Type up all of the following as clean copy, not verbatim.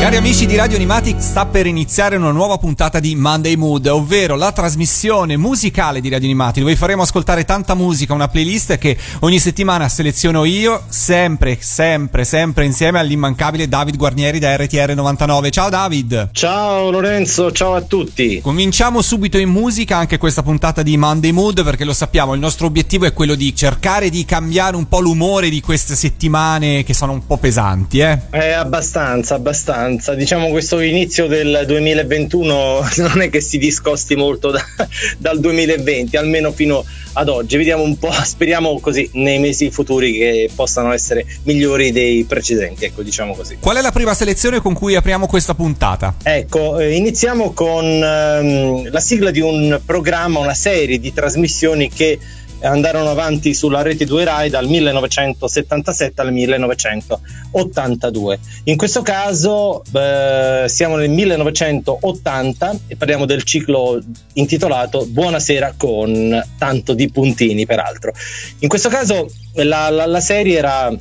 Cari amici di Radio Animati, sta per iniziare una nuova puntata di Monday Mood, ovvero la trasmissione musicale di Radio Animati, dove vi faremo ascoltare tanta musica, una playlist che ogni settimana seleziono io, sempre insieme all'immancabile David Guarnieri da RTR 99. Ciao David! Ciao Lorenzo, ciao a tutti! Cominciamo subito in musica anche questa puntata di Monday Mood, perché lo sappiamo, il nostro obiettivo è quello di cercare di cambiare un po' l'umore di queste settimane che sono un po' pesanti, eh? Abbastanza. Diciamo questo inizio del 2021 non è che si discosti molto dal 2020, almeno fino ad oggi. Vediamo un po', speriamo così nei mesi futuri che possano essere migliori dei precedenti, ecco, diciamo così. Qual è la prima selezione con cui apriamo questa puntata? Ecco, iniziamo con la sigla di un programma, una serie di trasmissioni che andarono avanti sulla Rete due Rai dal 1977 al 1982. In questo caso siamo nel 1980 e parliamo del ciclo intitolato Buonasera, con tanto di puntini peraltro. In questo caso la serie era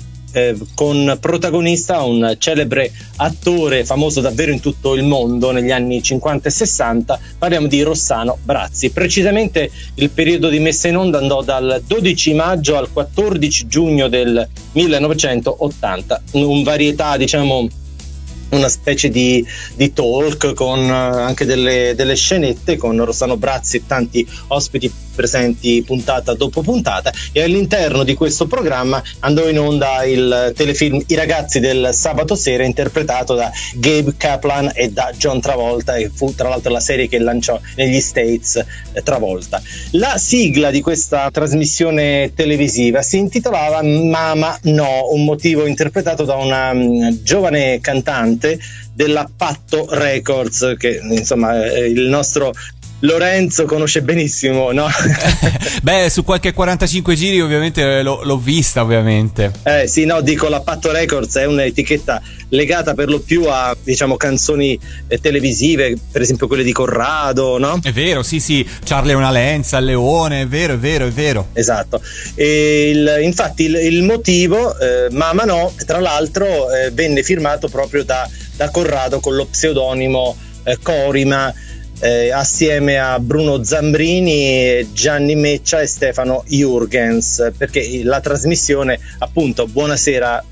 con protagonista un celebre attore famoso davvero in tutto il mondo negli anni 50 e 60, parliamo di Rossano Brazzi. Precisamente il periodo di messa in onda andò dal 12 maggio al 14 giugno del 1980, un varietà, diciamo una specie di talk con anche delle scenette con Rossano Brazzi e tanti ospiti presenti puntata dopo puntata, e all'interno di questo programma andò in onda il telefilm I ragazzi del sabato sera, interpretato da Gabe Kaplan e da John Travolta, e fu tra l'altro la serie che lanciò negli States Travolta. La sigla di questa trasmissione televisiva si intitolava Mama No, un motivo interpretato da una giovane cantante della Patto Records, che insomma il nostro Lorenzo conosce benissimo, no? Beh, su qualche 45 giri ovviamente l'ho vista, ovviamente. Sì, no, dico, la Patto Records è un'etichetta legata per lo più a, diciamo, canzoni televisive, per esempio quelle di Corrado, no? È vero, sì, Charlie è una lenza, Leone, è vero. Esatto. E infatti il motivo, Mama No, tra l'altro venne firmato proprio da Corrado con lo pseudonimo Corima, assieme a Bruno Zambrini, Gianni Meccia e Stefano Jurgens, perché la trasmissione, appunto, Buonasera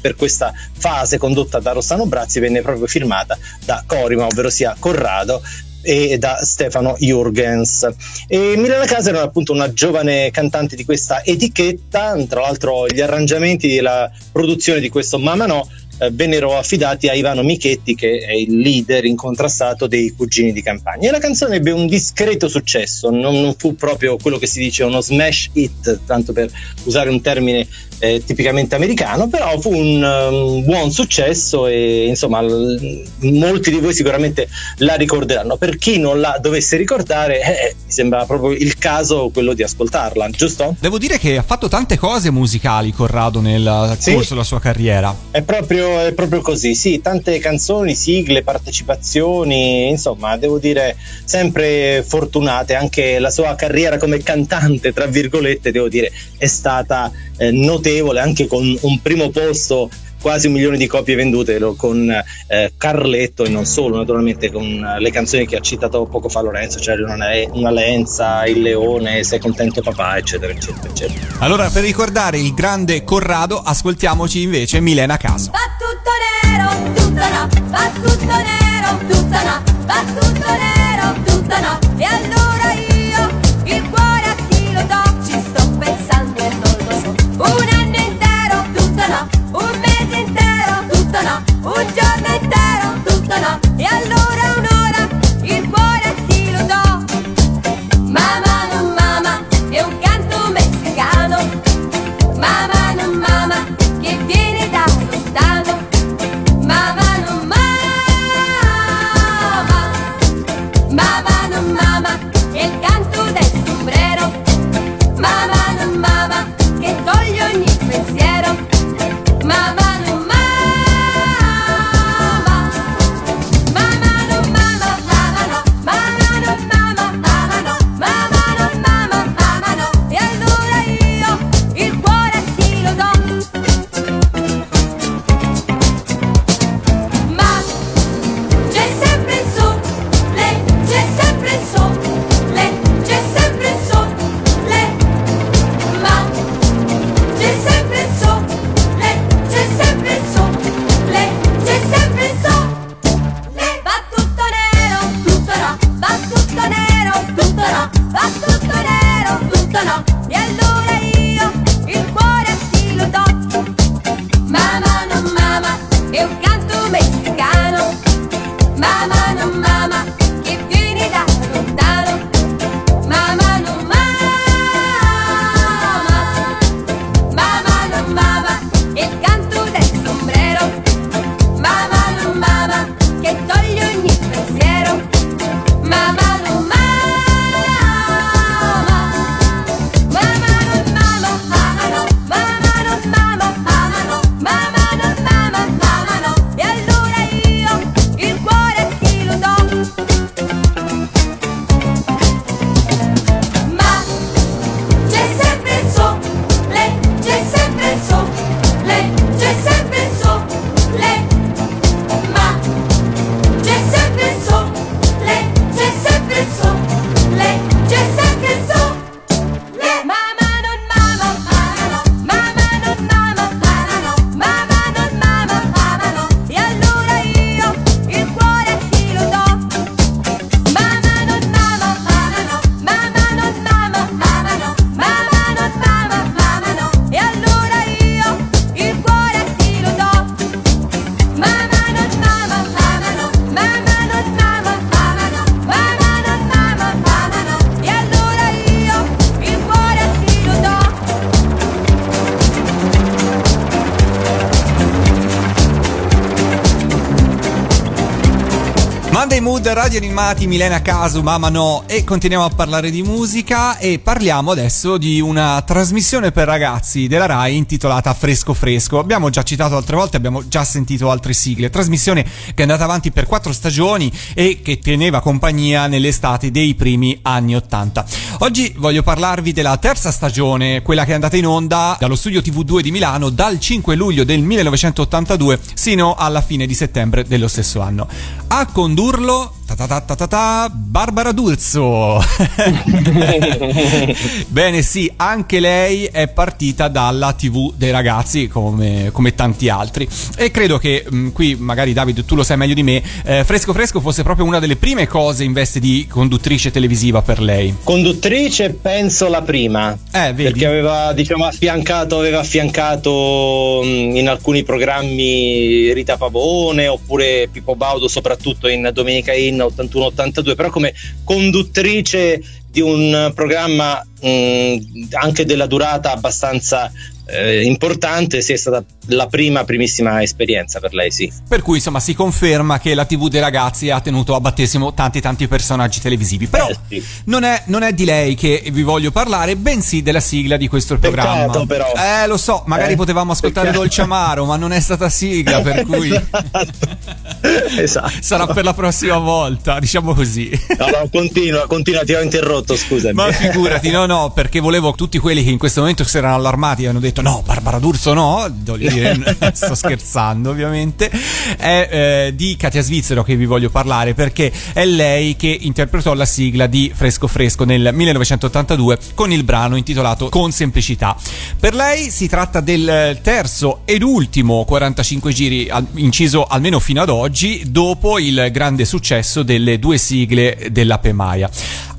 per questa fase condotta da Rossano Brazzi venne proprio firmata da Corima, ovvero sia Corrado, e da Stefano Jurgens. E Milena Casero era appunto una giovane cantante di questa etichetta. Tra l'altro gli arrangiamenti e la produzione di questo Mama No vennero affidati a Ivano Michetti, che è il leader incontrastato dei Cugini di Campagna, e la canzone ebbe un discreto successo, non fu proprio quello che si dice uno smash hit, tanto per usare un termine tipicamente americano, però fu un buon successo e insomma molti di voi sicuramente la ricorderanno. Per chi non la dovesse ricordare, mi sembra proprio il caso quello di ascoltarla, giusto? Devo dire che ha fatto tante cose musicali Corrado nel corso della sua carriera. È proprio così, sì, tante canzoni, sigle, partecipazioni, insomma devo dire sempre fortunate. Anche la sua carriera come cantante, tra virgolette, devo dire è stata notevole, anche con un primo posto, quasi 1 milione di copie vendute con Carletto, e non solo, naturalmente, con le canzoni che ha citato poco fa Lorenzo, cioè una lenza, il leone, sei contento papà, eccetera. Allora, per ricordare il grande Corrado, ascoltiamoci invece Milena Casero. Va tutto nero, tutta no, va tutto nero, tutta no, va tutto nero, tutta no, e allora io il cuore a chi lo do, ci sto pensando e non lo so, un anno intero, tutta no, un tutto no, un giorno intero, tutto no, e allora un'ora, il cuore a chi lo do. Mamma non mamma, è un canto messicano, mamma non mamma, che viene da lontano, mamma non mamma, Monday Mood, Radio Animati, Milena Casero, Mama No, e continuiamo a parlare di musica e parliamo adesso di una trasmissione per ragazzi della Rai intitolata Fresco Fresco. Abbiamo già citato altre volte, abbiamo già sentito altre sigle, trasmissione che è andata avanti per 4 stagioni e che teneva compagnia nell'estate dei primi anni 80. Oggi voglio parlarvi della 3ª stagione, quella che è andata in onda dallo studio TV2 di Milano dal 5 luglio del 1982 sino alla fine di settembre dello stesso anno. A condurlo Barbara D'Urso. Bene, sì, anche lei è partita dalla TV dei ragazzi come tanti altri, e credo che qui magari David tu lo sai meglio di me, Fresco Fresco fosse proprio una delle prime cose in veste di conduttrice televisiva per lei. Conduttrice penso la prima, vedi? Perché aveva affiancato in alcuni programmi Rita Pavone oppure Pippo Baudo, soprattutto in Domenica In 81-82, però come conduttrice di un programma anche della durata abbastanza importante, sì, è stata la primissima esperienza per lei, sì. Per cui insomma si conferma che la TV dei ragazzi ha tenuto a battesimo tanti personaggi televisivi, però sì. non è di lei che vi voglio parlare, bensì della sigla di questo programma. Peccato, però. Lo so, magari potevamo ascoltare Dolce Amaro, ma non è stata sigla, per cui esatto. Sarà per la prossima volta, diciamo così. No, continua, ti ho interrotto, scusami. Ma figurati, no, perché volevo tutti quelli che in questo momento si erano allarmati e hanno detto no, Barbara D'Urso no, voglio dire, sto scherzando ovviamente. È di Katia Svizzero che vi voglio parlare, perché è lei che interpretò la sigla di Fresco Fresco nel 1982 con il brano intitolato Con Semplicità. Per lei si tratta del 3° ed ultimo 45 giri inciso almeno fino ad oggi, dopo il grande successo delle 2 sigle della Pemaia.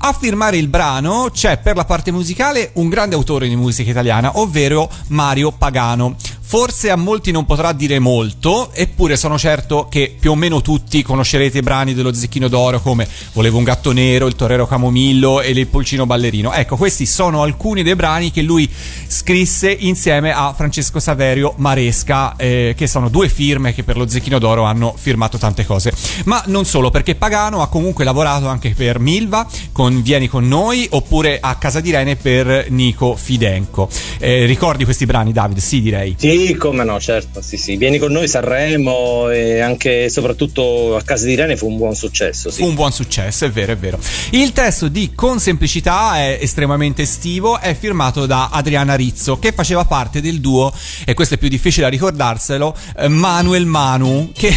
A firmare il brano c'è per la parte musicale un grande autore di musica italiana, ovvero Mario Pagano. Forse a molti non potrà dire molto, eppure sono certo che più o meno tutti conoscerete i brani dello Zecchino d'Oro come Volevo un gatto nero, Il torero camomillo e Il pulcino ballerino. Ecco, questi sono alcuni dei brani che lui scrisse insieme a Francesco Saverio Maresca, che sono 2 firme che per lo Zecchino d'Oro hanno firmato tante cose. Ma non solo, perché Pagano ha comunque lavorato anche per Milva con Vieni con Noi, oppure a Casa di Rene per Nico Fidenco. Ricordi questi brani, David? Sì, direi. Sì. Come no, certo, sì, Vieni con Noi, Sanremo e anche soprattutto a Casa di Rene fu un buon successo, sì. Fu un buon successo, è vero. Il testo di Con Semplicità è estremamente estivo, è firmato da Adriana Rizzo, che faceva parte del duo, e questo è più difficile da ricordarselo, Manuel Manu, che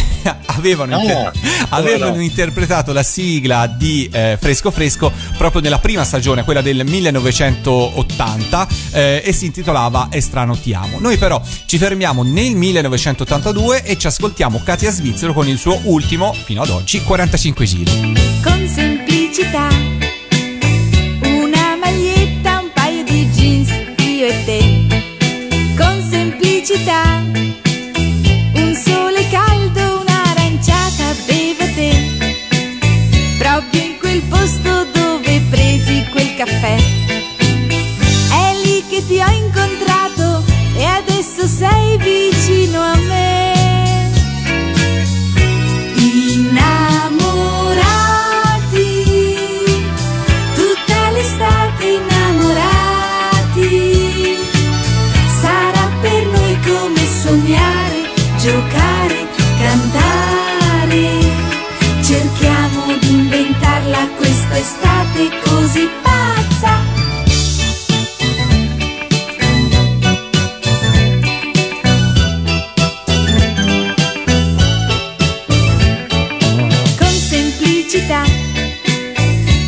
avevano interpretato la sigla di Fresco Fresco proprio nella 1ª stagione, quella del 1980, e si intitolava E strano ti amo. Noi però ci fermiamo nel 1982 e ci ascoltiamo Katia Svizzero con il suo ultimo, fino ad oggi, 45 giri. Con semplicità, una maglietta, un paio di jeans, io e te. Con semplicità, un sole caldo, un'aranciata, bevo te. Proprio in quel posto dove presi quel caffè. È lì che ti ho incontrato e adesso sei vicino a me. Innamorati, tutta l'estate innamorati. Sarà per noi come sognare, giocare, cantare. Cerchiamo di inventarla questa estate così pazza.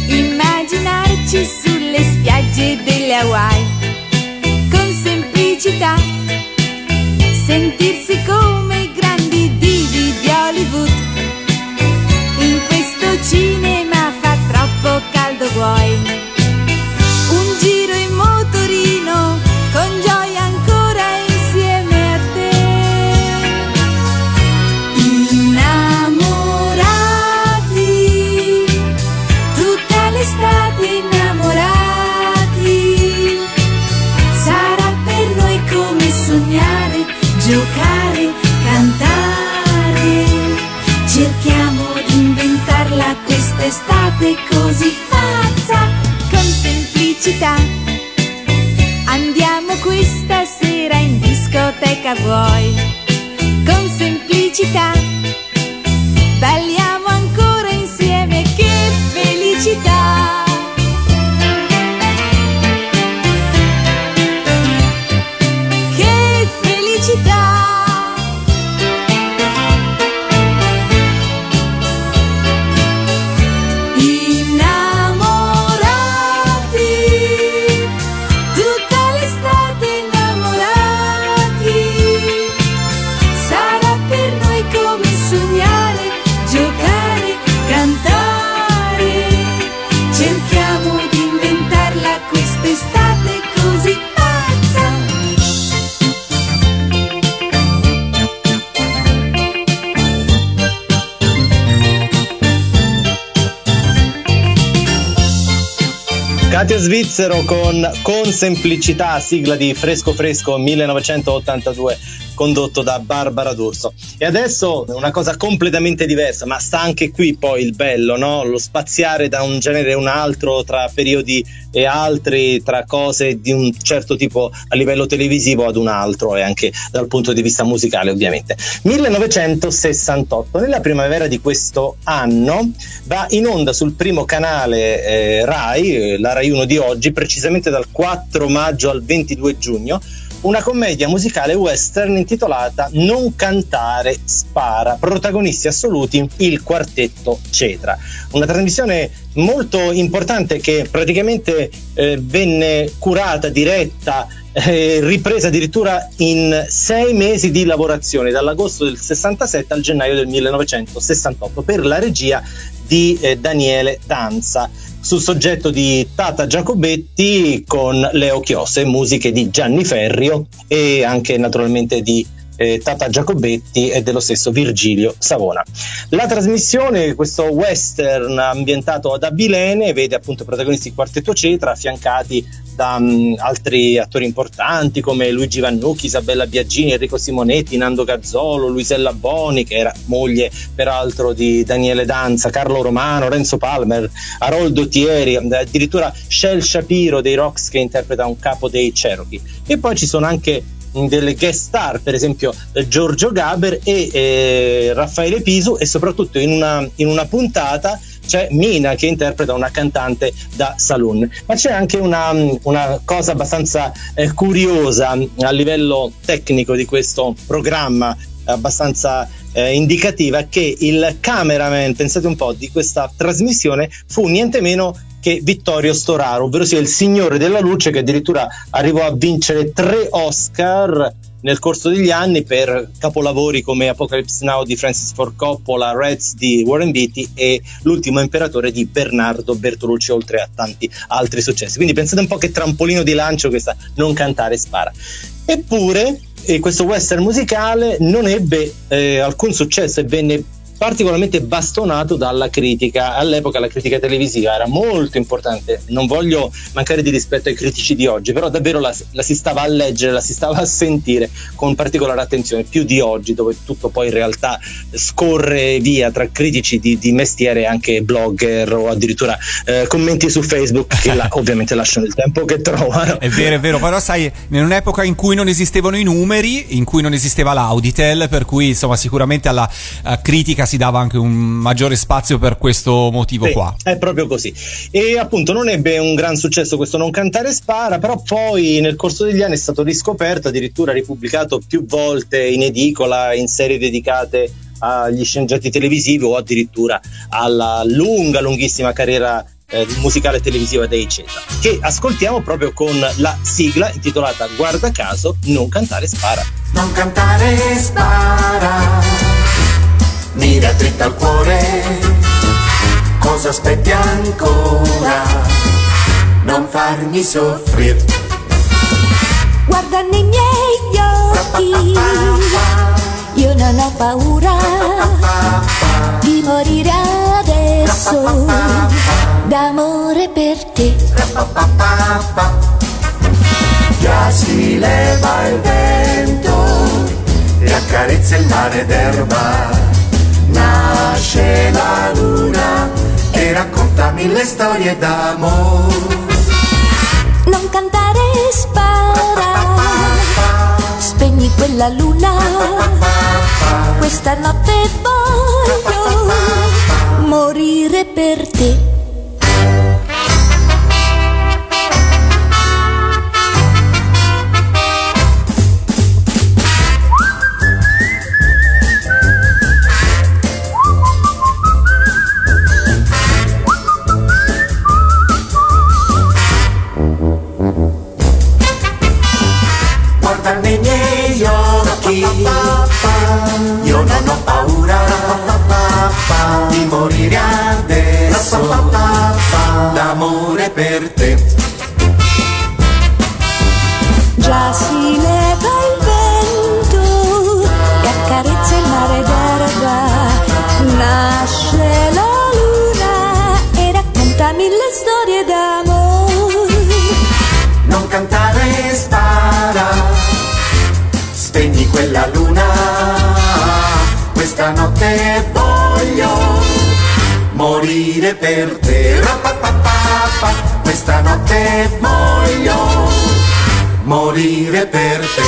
Immaginarci sulle spiagge delle Hawaii, con semplicità, sentirsi come i grandi divi di Hollywood. In questo cinema fa troppo caldo, vuoi un giro in motorino con gioia ancora insieme a te. Innamorati, sarà per noi come sognare, giocare, cantare. Cerchiamo di inventarla un'estate così pazza, con semplicità. Andiamo questa sera in discoteca, vuoi? Con semplicità. Balliamo ancora insieme, che felicità. Che felicità. Katia Svizzero con semplicità, sigla di Fresco Fresco 1982, condotto da Barbara D'Urso. E adesso una cosa completamente diversa, ma sta anche qui poi il bello, no? Lo spaziare da un genere a un altro, tra periodi e altri, tra cose di un certo tipo a livello televisivo ad un altro, e anche dal punto di vista musicale ovviamente. 1968, nella primavera di questo anno va in onda sul primo canale Rai, la Rai 1 di oggi, precisamente dal 4 maggio al 22 giugno, una commedia musicale western intitolata Non cantare spara, protagonisti assoluti il Quartetto Cetra. Una trasmissione molto importante che praticamente venne curata, diretta, ripresa addirittura in 6 mesi di lavorazione, dall'agosto del 67 al gennaio del 1968, per la regia di Daniele D'Anza, sul soggetto di Tata Giacobetti, con Leo Chiosso e musiche di Gianni Ferrio e anche naturalmente di Tata Giacobetti e dello stesso Virgilio Savona. La trasmissione, questo western ambientato ad Abilene, vede appunto protagonisti il Quartetto Cetra, affiancati da altri attori importanti come Luigi Vannucchi, Isabella Biagini, Enrico Simonetti, Nando Gazzolo, Luisella Boni, che era moglie peraltro di Daniele D'Anza, Carlo Romano, Renzo Palmer, Aroldo Thieri, addirittura Shel Shapiro dei Rocks, che interpreta un capo dei Cherokee. E poi ci sono anche delle guest star, per esempio Giorgio Gaber e Raffaele Pisu, e soprattutto in una puntata c'è Mina, che interpreta una cantante da saloon. Ma c'è anche una cosa abbastanza curiosa a livello tecnico di questo programma, abbastanza indicativa, che il cameraman, pensate un po', di questa trasmissione fu niente meno che Vittorio Storaro, ovvero sia il signore della luce, che addirittura arrivò a vincere 3 Oscar nel corso degli anni per capolavori come Apocalypse Now di Francis Ford Coppola, Reds di Warren Beatty e L'ultimo imperatore di Bernardo Bertolucci, oltre a tanti altri successi. Quindi pensate un po' che trampolino di lancio questa Non cantare spara. Eppure questo western musicale non ebbe alcun successo e venne particolarmente bastonato dalla critica. All'epoca la critica televisiva era molto importante, non voglio mancare di rispetto ai critici di oggi, però davvero la si stava a leggere, la si stava a sentire con particolare attenzione, più di oggi, dove tutto poi in realtà scorre via tra critici di mestiere, anche blogger o addirittura commenti su Facebook che ovviamente lasciano il tempo che trovano. È vero, però sai, in un'epoca in cui non esistevano i numeri, in cui non esisteva l'Auditel, per cui insomma sicuramente alla critica si dava anche un maggiore spazio per questo motivo, sì, qua. È proprio così. E appunto non ebbe un gran successo questo Non cantare spara, però poi nel corso degli anni è stato riscoperto, addirittura ripubblicato più volte in edicola, in serie dedicate agli sceneggiati televisivi o addirittura alla lunghissima carriera musicale televisiva dei Cetra, che ascoltiamo proprio con la sigla intitolata, guarda caso, Non cantare spara. Non cantare spara, mira dritta al cuore, cosa aspetti ancora? Non farmi soffrire. Guarda nei miei occhi, io non ho paura di morire adesso d'amore per te. Già si leva il vento e accarezza il mare d'erba, nasce la luna e che racconta mille storie d'amore. Non cantare spara, spegni quella luna, questa notte voglio morire per te. Io non ho paura di morire adesso d'amore per te. Già si leva il vento e accarezza il mare d'erba, nasce la luna e racconta mille storie d'amore. Non cantare spara, spegni quella luna, questa notte voglio morire per te. Questa notte voglio morire per te.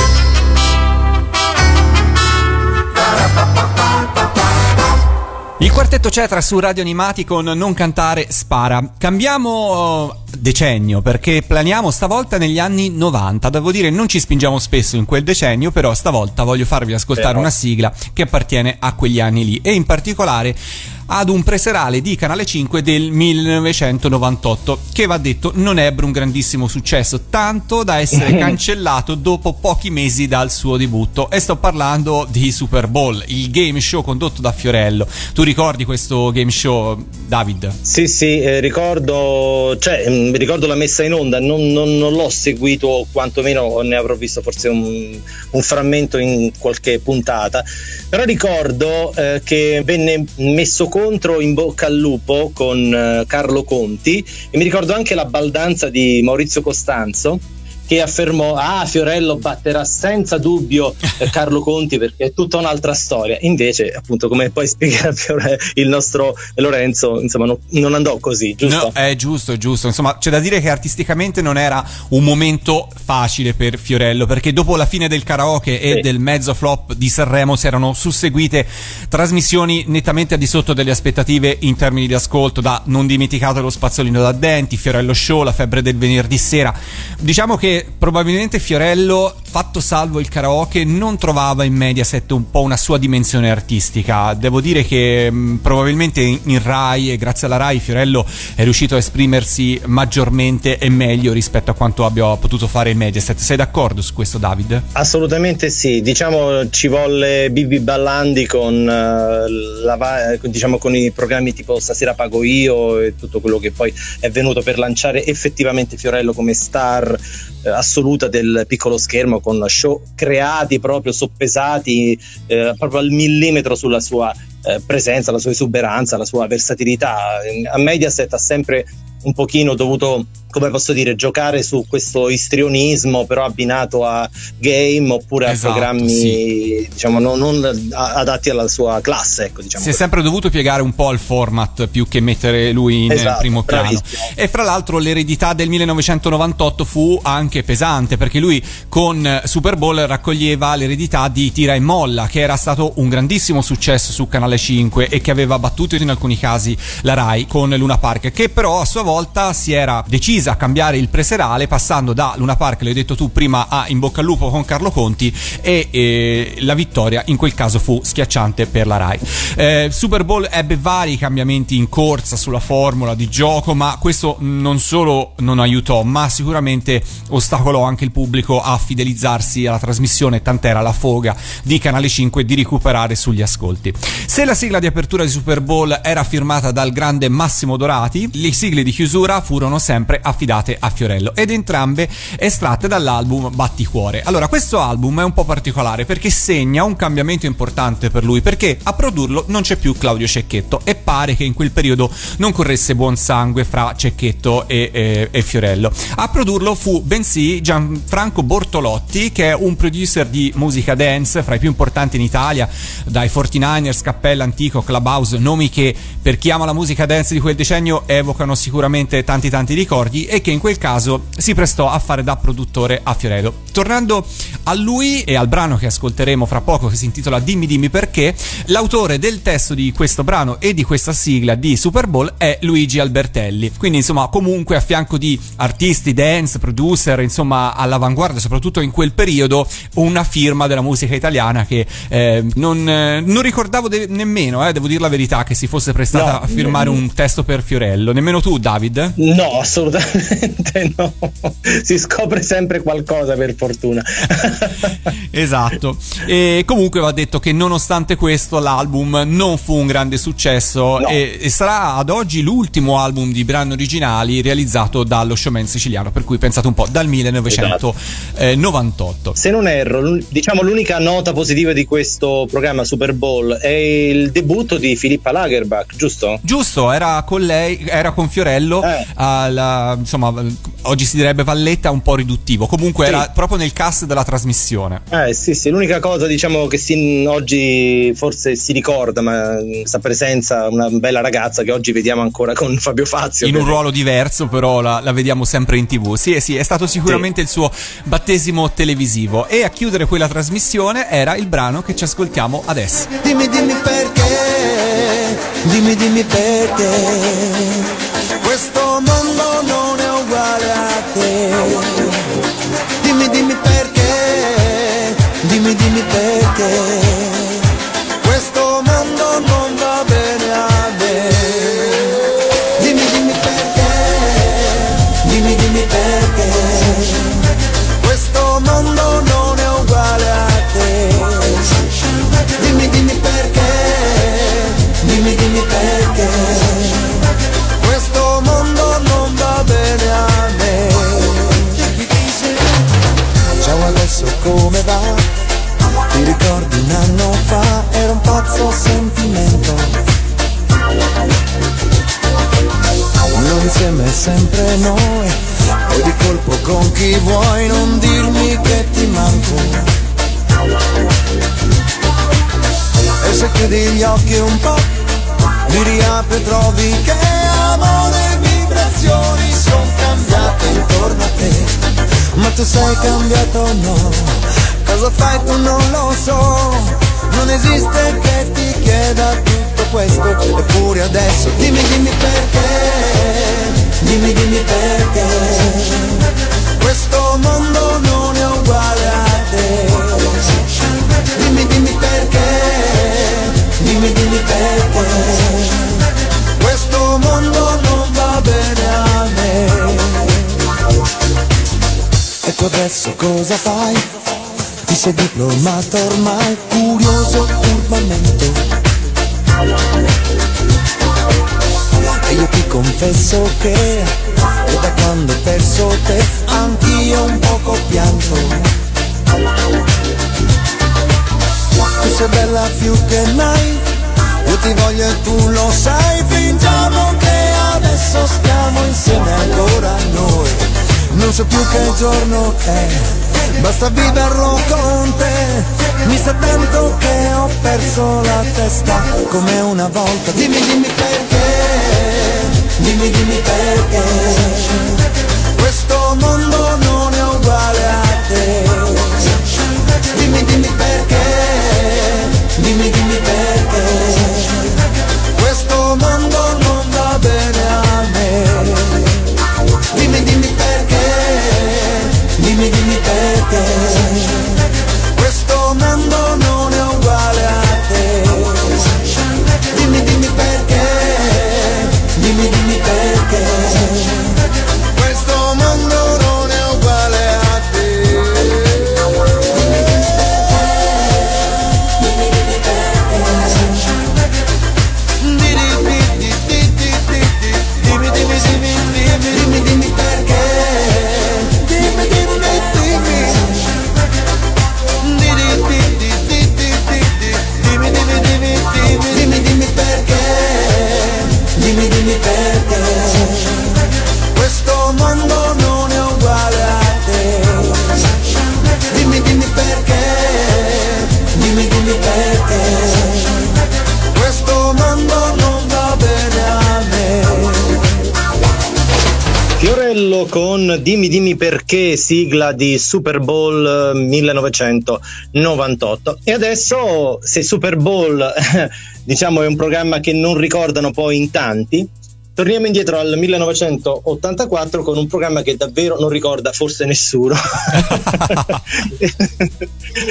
Il Quartetto Cetra su Radio Animati con Non cantare spara. Cambiamo decennio, perché planiamo stavolta negli anni 90. Devo dire, non ci spingiamo spesso in quel decennio, però stavolta voglio farvi ascoltare una sigla che appartiene a quegli anni lì, e in particolare ad un preserale di Canale 5 del 1998 che, va detto, non ebbe un grandissimo successo, tanto da essere cancellato dopo pochi mesi dal suo debutto, e sto parlando di Super Bowl, il game show condotto da Fiorello. Tu ricordi questo game show, David? Sì, ricordo la messa in onda, non l'ho seguito, quantomeno ne avrò visto forse un frammento in qualche puntata, però ricordo che venne messo contro In bocca al lupo con Carlo Conti, e mi ricordo anche la baldanza di Maurizio Costanzo che affermò: Fiorello batterà senza dubbio Carlo Conti perché è tutta un'altra storia. Invece, appunto, come poi spiega il nostro Lorenzo, insomma, non andò così, giusto? No, è giusto, insomma, c'è da dire che artisticamente non era un momento facile per Fiorello, perché dopo la fine del karaoke e del mezzo flop di Sanremo si erano susseguite trasmissioni nettamente al di sotto delle aspettative in termini di ascolto, da Non dimenticate lo spazzolino da denti, Fiorello Show, La febbre del venerdì sera. Diciamo che probabilmente Fiorello, fatto salvo il karaoke, non trovava in Mediaset un po' una sua dimensione artistica. Devo dire che probabilmente in Rai, e grazie alla Rai, Fiorello è riuscito a esprimersi maggiormente e meglio rispetto a quanto abbia potuto fare in Mediaset. Sei d'accordo su questo, David? Assolutamente sì, diciamo ci volle Bibi Ballandi con i programmi tipo Stasera pago io e tutto quello che poi è venuto per lanciare effettivamente Fiorello come star assoluta del piccolo schermo, con show creati proprio soppesati proprio al millimetro sulla sua presenza, la sua esuberanza, la sua versatilità. A Mediaset ha sempre un pochino dovuto, come posso dire, giocare su questo istrionismo, però abbinato a game oppure a programmi diciamo non adatti alla sua classe, ecco, diciamo. Si è sempre dovuto piegare un po' al format più che mettere lui in primo piano. Bravissimo. E fra l'altro l'eredità del 1998 fu anche pesante, perché lui con Super Bowl raccoglieva l'eredità di Tira e molla, che era stato un grandissimo successo su Canale 5 e che aveva battuto in alcuni casi la Rai con Luna Park, che però a sua volta si era decisa a cambiare il preserale, passando da Luna Park, l'hai detto tu prima, a In bocca al lupo con Carlo Conti, e la vittoria in quel caso fu schiacciante per la Rai. Super Bowl ebbe vari cambiamenti in corsa sulla formula di gioco, ma questo non solo non aiutò, ma sicuramente ostacolò anche il pubblico a fidelizzarsi alla trasmissione, tant'era la foga di Canale 5 di recuperare sugli ascolti. Se la sigla di apertura di Super Bowl era firmata dal grande Massimo Dorati, le sigle di chiusura furono sempre affidate a Fiorello, ed entrambe estratte dall'album Batticuore. Allora, questo album è un po' particolare perché segna un cambiamento importante per lui, perché a produrlo non c'è più Claudio Cecchetto, e pare che in quel periodo non corresse buon sangue fra Cecchetto e Fiorello. A produrlo fu bensì Gianfranco Bortolotti, che è un producer di musica dance fra i più importanti in Italia, dai 49ers, Cappella, Antico, Clubhouse, nomi che per chi ama la musica dance di quel decennio evocano sicuramente tanti ricordi, e che in quel caso si prestò a fare da produttore a Fiorello. Tornando a lui e al brano che ascolteremo fra poco, che si intitola Dimmi Dimmi Perché, l'autore del testo di questo brano e di questa sigla di Super Bowl è Luigi Albertelli. Quindi insomma, comunque a fianco di artisti, dance, producer, insomma all'avanguardia soprattutto in quel periodo, una firma della musica italiana che non ricordavo nemmeno, devo dire la verità, che si fosse prestata a firmare un testo per Fiorello. Nemmeno tu, David? No, assolutamente no. Si scopre sempre qualcosa, per fortuna. Esatto. E comunque va detto che nonostante questo l'album non fu un grande successo, no, e sarà ad oggi l'ultimo album di brani originali realizzato dallo showman siciliano, per cui pensate un po', dal 1998. Se non erro, diciamo l'unica nota positiva di questo programma Super Bowl è il debutto di Filippa Lagerbach, giusto? Giusto, era con lei, era con Fiorello, insomma oggi si direbbe Valletta, un po' riduttivo, comunque sì, era proprio nel cast della trasmissione. Sì, l'unica cosa diciamo che oggi forse si ricorda, ma questa presenza, una bella ragazza che oggi vediamo ancora con Fabio Fazio in un ruolo diverso, però la vediamo sempre in TV. Sì, è stato sicuramente il suo battesimo televisivo. E a chiudere quella trasmissione era il brano che ci ascoltiamo adesso. Dimmi dimmi perché, dimmi dimmi perché questo mondo non è uguale a te. Dimmi dimmi perché, dimmi dimmi perché questo mondo non va bene a me. Dimmi dimmi perché, dimmi dimmi perché questo mondo non è uguale a te. Dimmi dimmi perché, dimmi dimmi perché questo mondo non va bene a me. Ciao, adesso come va? Ti ricordi un anno fa? Era un pazzo sentimento. Non insieme sempre noi, poi di colpo con chi vuoi. Non dirmi che ti manco. E se chiudi gli occhi un po', mi riapri, trovi che amore e vibrazioni sono cambiate intorno a te. Ma tu sei cambiato o no? Cosa fai tu non lo so. Non esiste che ti chieda tutto questo, eppure adesso dimmi dimmi perché, dimmi dimmi perché questo mondo non è uguale a te. Dimmi dimmi perché, dimmi dimmi perché questo mondo non va bene a me. E tu adesso cosa fai? Ti sei diplomato ormai, curioso turbamento. E io ti confesso che da quando ho perso te anch'io un poco pianto. Tu sei bella più che mai, io ti voglio e tu lo sai. Fingiamo che adesso stiamo insieme ancora noi. Non so più che giorno è, basta viverlo con te. Mi sta tanto che ho perso la testa come una volta. Dimmi dimmi perché, dimmi dimmi perché questo mondo non è uguale a te. Dimmi dimmi perché, dimmi dimmi perché questo mondo non va bene a me. Dimmi dimmi perché, dimmi dimmi perché questo mondo non è uguale a te. Dimmi dimmi perché, dimmi dimmi perché Fiorello con Dimmi Dimmi Perché, sigla di Super Bowl 1998. E adesso, se Super Bowl diciamo è un programma che non ricordano poi in tanti, torniamo indietro al 1984 con un programma che davvero non ricorda forse nessuno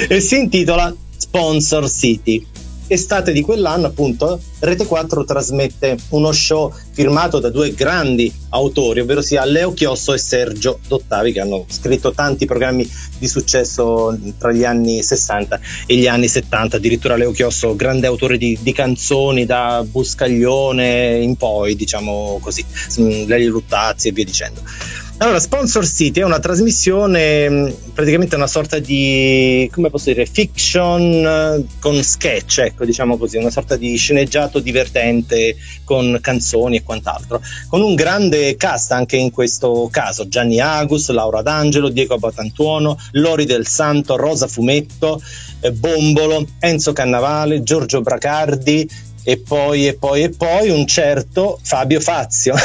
e si intitola Sponsor City. Estate di quell'anno, appunto, Rete 4 trasmette uno show firmato da due grandi autori, ovvero sia Leo Chiosso e Sergio Dottavi, che hanno scritto tanti programmi di successo tra gli anni 60 e gli anni 70. Addirittura Leo Chiosso, grande autore di canzoni da Buscaglione in poi, diciamo così, Lelio Luttazzi e via dicendo. Allora, Sponsor City è una trasmissione, praticamente una sorta di, come posso dire, fiction con sketch, ecco, diciamo così, una sorta di sceneggiato divertente con canzoni e quant'altro, con un grande cast anche in questo caso: Gianni Agus, Laura D'Angelo, Diego Abatantuono, Lori Del Santo, Rosa Fumetto, Bombolo, Enzo Cannavale, Giorgio Bracardi, e poi un certo Fabio Fazio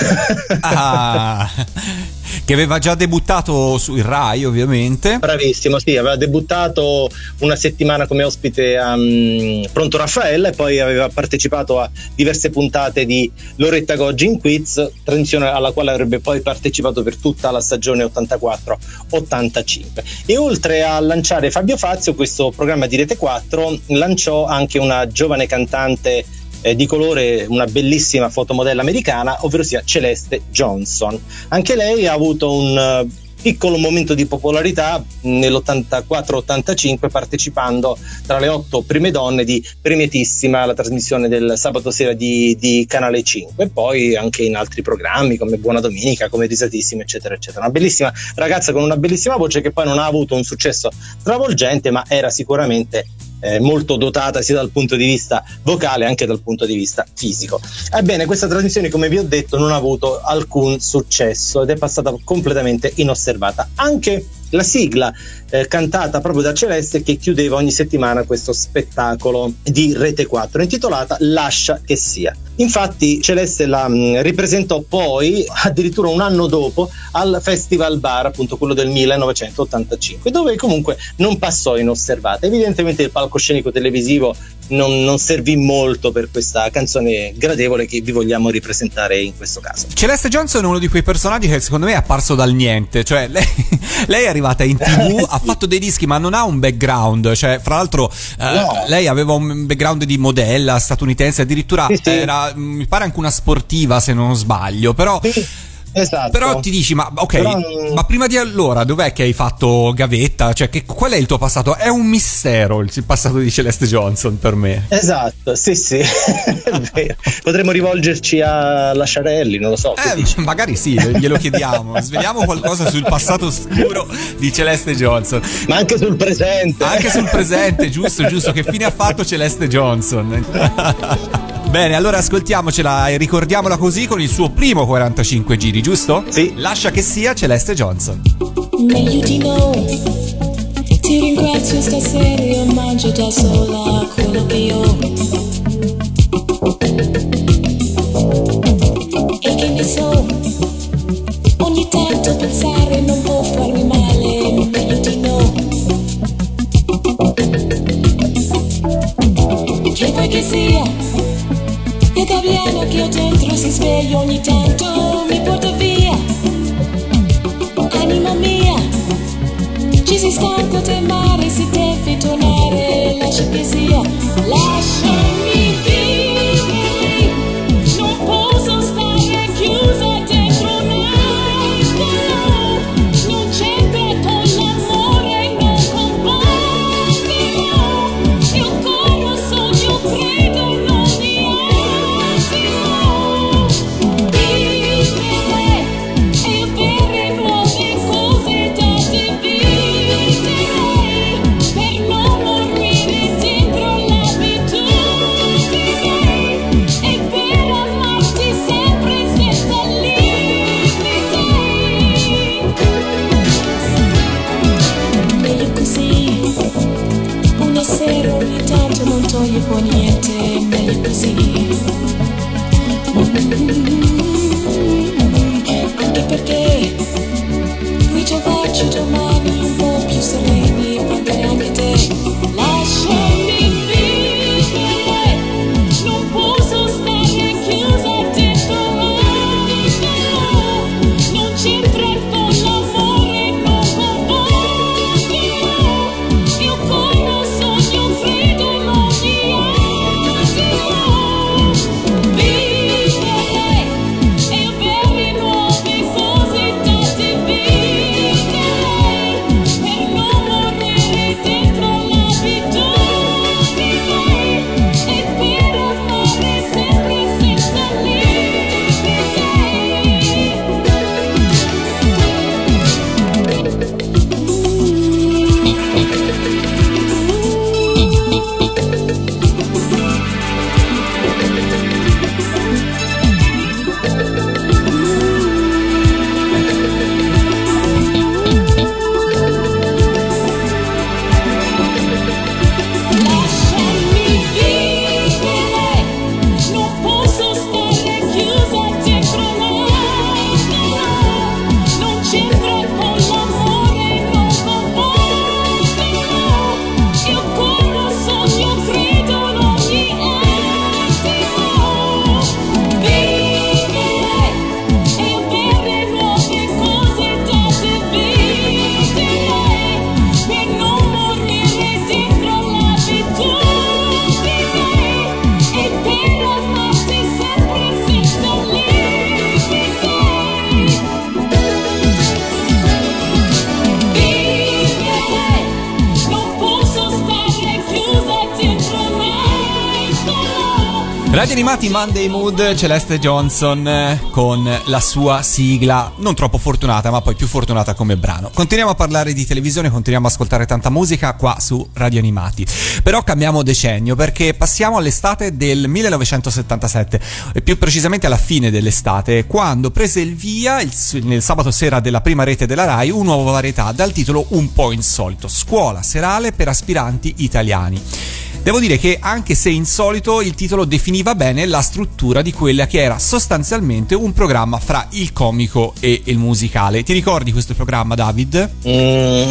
che aveva già debuttato su il Rai, ovviamente. Bravissimo, sì, aveva debuttato una settimana come ospite a Pronto Raffaella e poi aveva partecipato a diverse puntate di Loretta Goggi in Quiz, tradizione alla quale avrebbe poi partecipato per tutta la stagione 84-85. E oltre a lanciare Fabio Fazio, questo programma di Rete 4 lanciò anche una giovane cantante di colore, una bellissima fotomodella americana, ovvero sia Celeste Johnson. Anche lei ha avuto un piccolo momento di popolarità nell'84-85, partecipando tra le 8 prime donne di Premiatissima, la trasmissione del sabato sera di Canale 5, e poi anche in altri programmi come Buona Domenica, come Risatissime, eccetera eccetera. Una bellissima ragazza con una bellissima voce, che poi non ha avuto un successo travolgente, ma era sicuramente molto dotata sia dal punto di vista vocale anche dal punto di vista fisico. Ebbene, questa trasmissione, come vi ho detto, non ha avuto alcun successo ed è passata completamente inosservata. Anche la sigla cantata proprio da Celeste, che chiudeva ogni settimana questo spettacolo di Rete 4, intitolata Lascia che sia. Infatti Celeste la ripresentò poi addirittura un anno dopo al Festival Bar, appunto quello del 1985, dove comunque non passò inosservata. Evidentemente il palcoscenico televisivo non servì molto per questa canzone gradevole che vi vogliamo ripresentare in questo caso. Celeste Johnson è uno di quei personaggi che secondo me è apparso dal niente, cioè lei è arrivata in TV, ha fatto dei dischi ma non ha un background, cioè fra l'altro no. Lei aveva un background di modella statunitense, addirittura sì. Era, mi pare, anche una sportiva se non sbaglio, però sì. Esatto. Però ti dici, ma ok, ma prima di allora dov'è che hai fatto gavetta? Cioè, qual è il tuo passato? È un mistero il passato di Celeste Johnson per me. Esatto, sì, è vero. Potremmo rivolgerci a Lasciarelli, non lo so. Magari sì, glielo chiediamo. Sveliamo qualcosa sul passato oscuro di Celeste Johnson. Ma anche sul presente. Anche sul presente, giusto. Che fine ha fatto Celeste Johnson? Bene, allora ascoltiamocela e ricordiamola così con il suo primo 45 giri, giusto? Sì. Lascia che sia, Celeste Johnson. Meglio di noi, ti ringrazio stasera, io mangio da sola quello che io ho. E che ne so, ogni tanto pensare non può farmi male, meglio di noi. Che vuoi che sia? L'italiano che ho dentro si sveglia ogni tanto, mi porta via. Anima mia, ci si stanco del mare, si deve tornare, lascia che sia. Lasciami vivere, non posso stare chiusa. Be Radio Animati Monday Mood, Celeste Johnson con la sua sigla non troppo fortunata, ma poi più fortunata come brano. Continuiamo a parlare di televisione, continuiamo a ascoltare tanta musica qua su Radio Animati, però cambiamo decennio perché passiamo all'estate del 1977 e più precisamente alla fine dell'estate, quando prese il via nel sabato sera della prima rete della Rai un nuovo varietà dal titolo un po' insolito: scuola serale per aspiranti italiani. Devo dire che, anche se insolito, il titolo definiva bene la struttura di quella che era sostanzialmente un programma fra il comico e il musicale. Ti ricordi questo programma, David?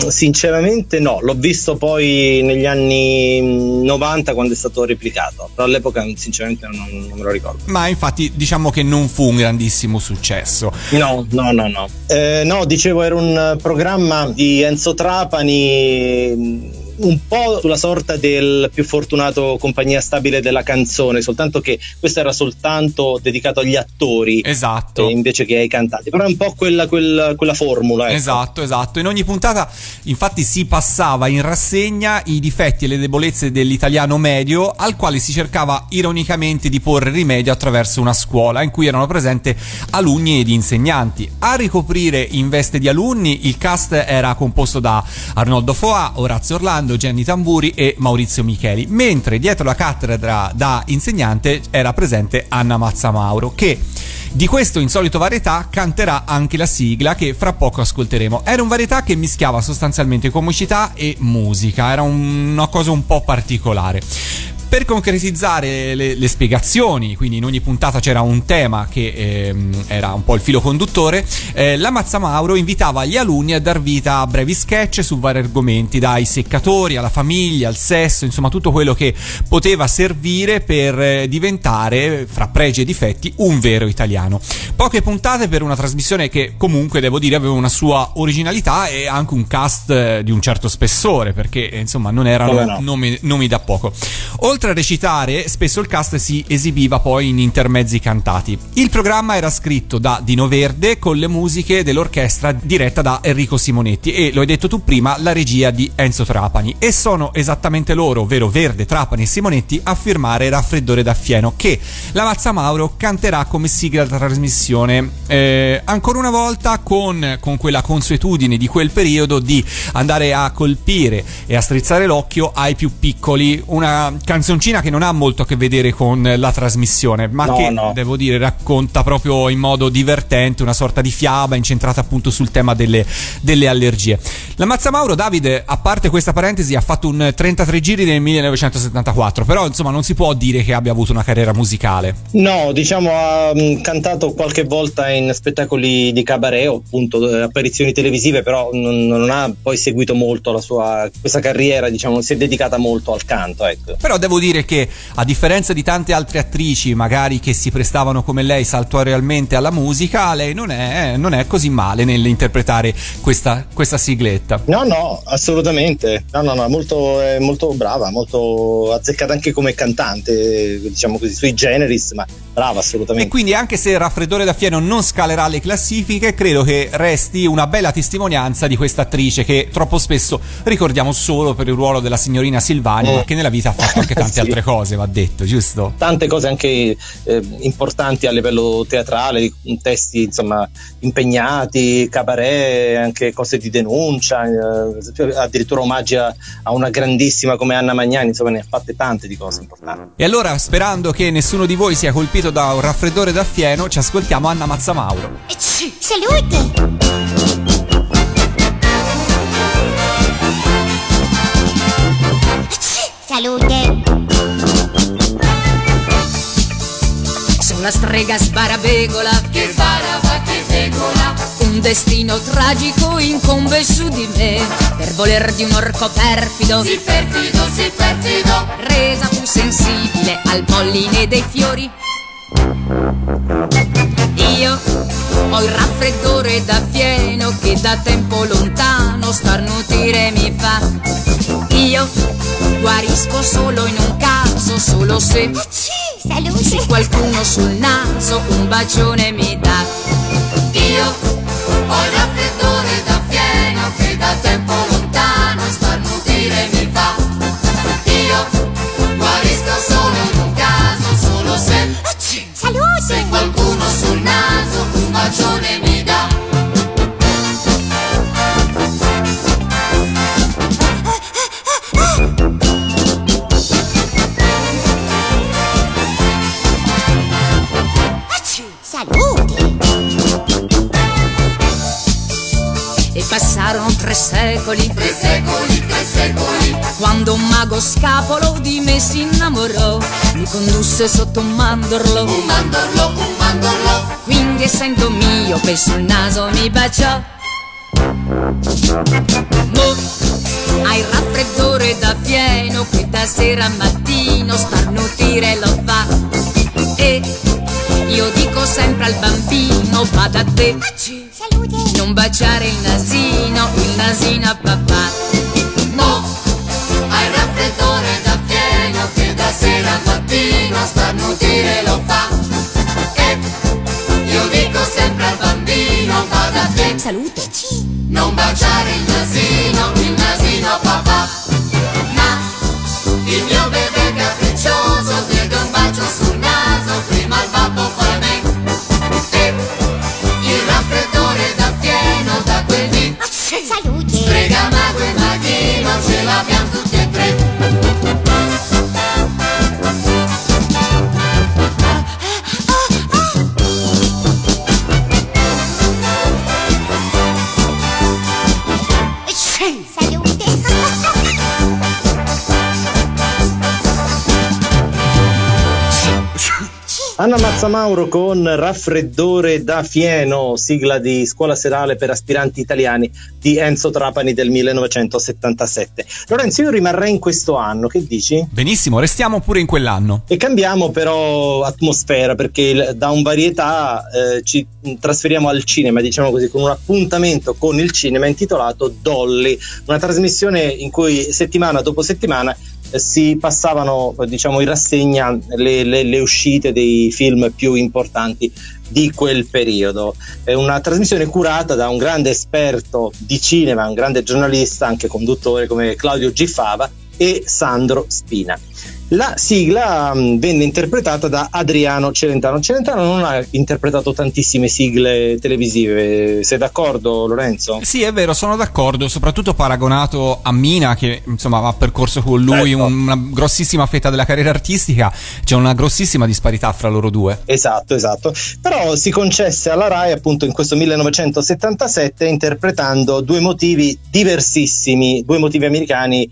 Sinceramente no, l'ho visto poi negli anni 90 quando è stato replicato, però all'epoca sinceramente non me lo ricordo. Ma infatti diciamo che non fu un grandissimo successo. No. No, dicevo, era un programma di Enzo Trapani, un po' sulla sorta del più fortunato Compagnia Stabile della Canzone, soltanto che questo era soltanto dedicato agli attori, esatto, invece che ai cantanti, però è un po' quella formula, ecco. Esatto. In ogni puntata infatti si passava in rassegna i difetti e le debolezze dell'italiano medio, al quale si cercava ironicamente di porre rimedio attraverso una scuola in cui erano presenti alunni ed insegnanti. A ricoprire in veste di alunni il cast era composto da Arnoldo Foà, Orazio Orlando, Gianni Tamburi e Maurizio Micheli, mentre dietro la cattedra da insegnante era presente Anna Mazzamauro, che di questo insolito varietà canterà anche la sigla che fra poco ascolteremo. Era un varietà che mischiava sostanzialmente comicità e musica, era una cosa un po' particolare. Per concretizzare le spiegazioni, quindi in ogni puntata c'era un tema che era un po' il filo conduttore, la Mazzamauro invitava gli alunni a dar vita a brevi sketch su vari argomenti, dai seccatori alla famiglia, al sesso, insomma tutto quello che poteva servire per diventare, fra pregi e difetti, un vero italiano. Poche puntate per una trasmissione che comunque, devo dire, aveva una sua originalità e anche un cast di un certo spessore, perché insomma non erano nomi da poco. Oltre a recitare, spesso il cast si esibiva poi in intermezzi cantati. Il programma era scritto da Dino Verde con le musiche dell'orchestra diretta da Enrico Simonetti e, lo hai detto tu prima, la regia di Enzo Trapani, e sono esattamente loro, ovvero Verde, Trapani e Simonetti, a firmare Raffreddore da fieno, che la Mazzamauro canterà come sigla della trasmissione, ancora una volta con quella consuetudine di quel periodo di andare a colpire e a strizzare l'occhio ai più piccoli, una canzone che non ha molto a che vedere con la trasmissione, ma devo dire racconta proprio in modo divertente una sorta di fiaba incentrata appunto sul tema delle allergie. La Mazzamauro, Davide, a parte questa parentesi, ha fatto un 33 giri nel 1974, però insomma non si può dire che abbia avuto una carriera musicale. No, diciamo ha cantato qualche volta in spettacoli di cabaret o appunto apparizioni televisive, però non ha poi seguito molto la sua questa carriera, diciamo, si è dedicata molto al canto, ecco. Però devo dire che, a differenza di tante altre attrici magari che si prestavano come lei saltuariamente alla musica, lei non è così male nell'interpretare questa sigletta. No, assolutamente. No, molto brava, molto azzeccata anche come cantante, diciamo così, sui generis, ma brava assolutamente. E quindi, anche se Raffreddore da fieno non scalerà le classifiche, credo che resti una bella testimonianza di questa attrice che troppo spesso ricordiamo solo per il ruolo della signorina Silvani, ma che nella vita ha fatto anche tante altre cose, va detto, giusto? Tante cose anche importanti a livello teatrale, testi insomma impegnati, cabaret, anche cose di denuncia, addirittura omaggi a una grandissima come Anna Magnani, insomma ne ha fatte tante di cose importanti. E allora, sperando che nessuno di voi sia colpito da un raffreddore da fieno, ci ascoltiamo Anna Mazzamauro. Salute! Salute. Sono una strega sbarabegola che barava che vegola, un destino tragico incombe su di me, per voler di un orco perfido, sì perfido, resa più sensibile al polline dei fiori. Io ho il raffreddore da fieno che da tempo lontano starnutire mi fa. Io guarisco solo in un caso, solo se se qualcuno sul naso un bacione mi dà. Io ho il raffreddore da fieno che da tempo lontano starnutire mi fa. Io guarisco solo in un caso, solo se passarono 3 secoli, 3 secoli, 3 secoli, quando un mago scapolo di me si innamorò, mi condusse sotto un mandorlo, un mandorlo, un mandorlo, quindi essendo mio poi sul naso mi baciò. Mo, hai raffreddore da pieno, che da sera a mattino starnutire lo fa, e io dico sempre al bambino, vada a te, non baciare il nasino a papà. Mo, hai raffreddore da pieno, che da sera a mattino starnutire lo fa, e io dico sempre al bambino, vada a te, salutaci, non baciare il nasino a papà. Ma il mio bebè capriccioso diede un bacio sul naso prima al babbo poi a me, e il raffreddore da pieno da quel dì, strega mago e maghino ce l'abbiamo tutti e 3. Anna Mazzamauro con Raffreddore da fieno, sigla di Scuola serale per aspiranti italiani di Enzo Trapani del 1977. Lorenzo, io rimarrei in questo anno, che dici? Benissimo, restiamo pure in quell'anno. E cambiamo però atmosfera, perché da un varietà ci trasferiamo al cinema, diciamo così, con un appuntamento con il cinema intitolato Dolly, una trasmissione in cui settimana dopo settimana si passavano, diciamo, in rassegna le uscite dei film più importanti di quel periodo. È una trasmissione curata da un grande esperto di cinema, un grande giornalista, anche conduttore, come Claudio Giffava e Sandro Spina. La sigla venne interpretata da Adriano Celentano. Celentano non ha interpretato tantissime sigle televisive, sei d'accordo Lorenzo? Sì, è vero, sono d'accordo, soprattutto paragonato a Mina, che insomma ha percorso con lui, certo, una grossissima fetta della carriera artistica. C'è una grossissima disparità fra loro due. Esatto, esatto. Però si concesse alla Rai appunto in questo 1977 interpretando due motivi diversissimi, due motivi americani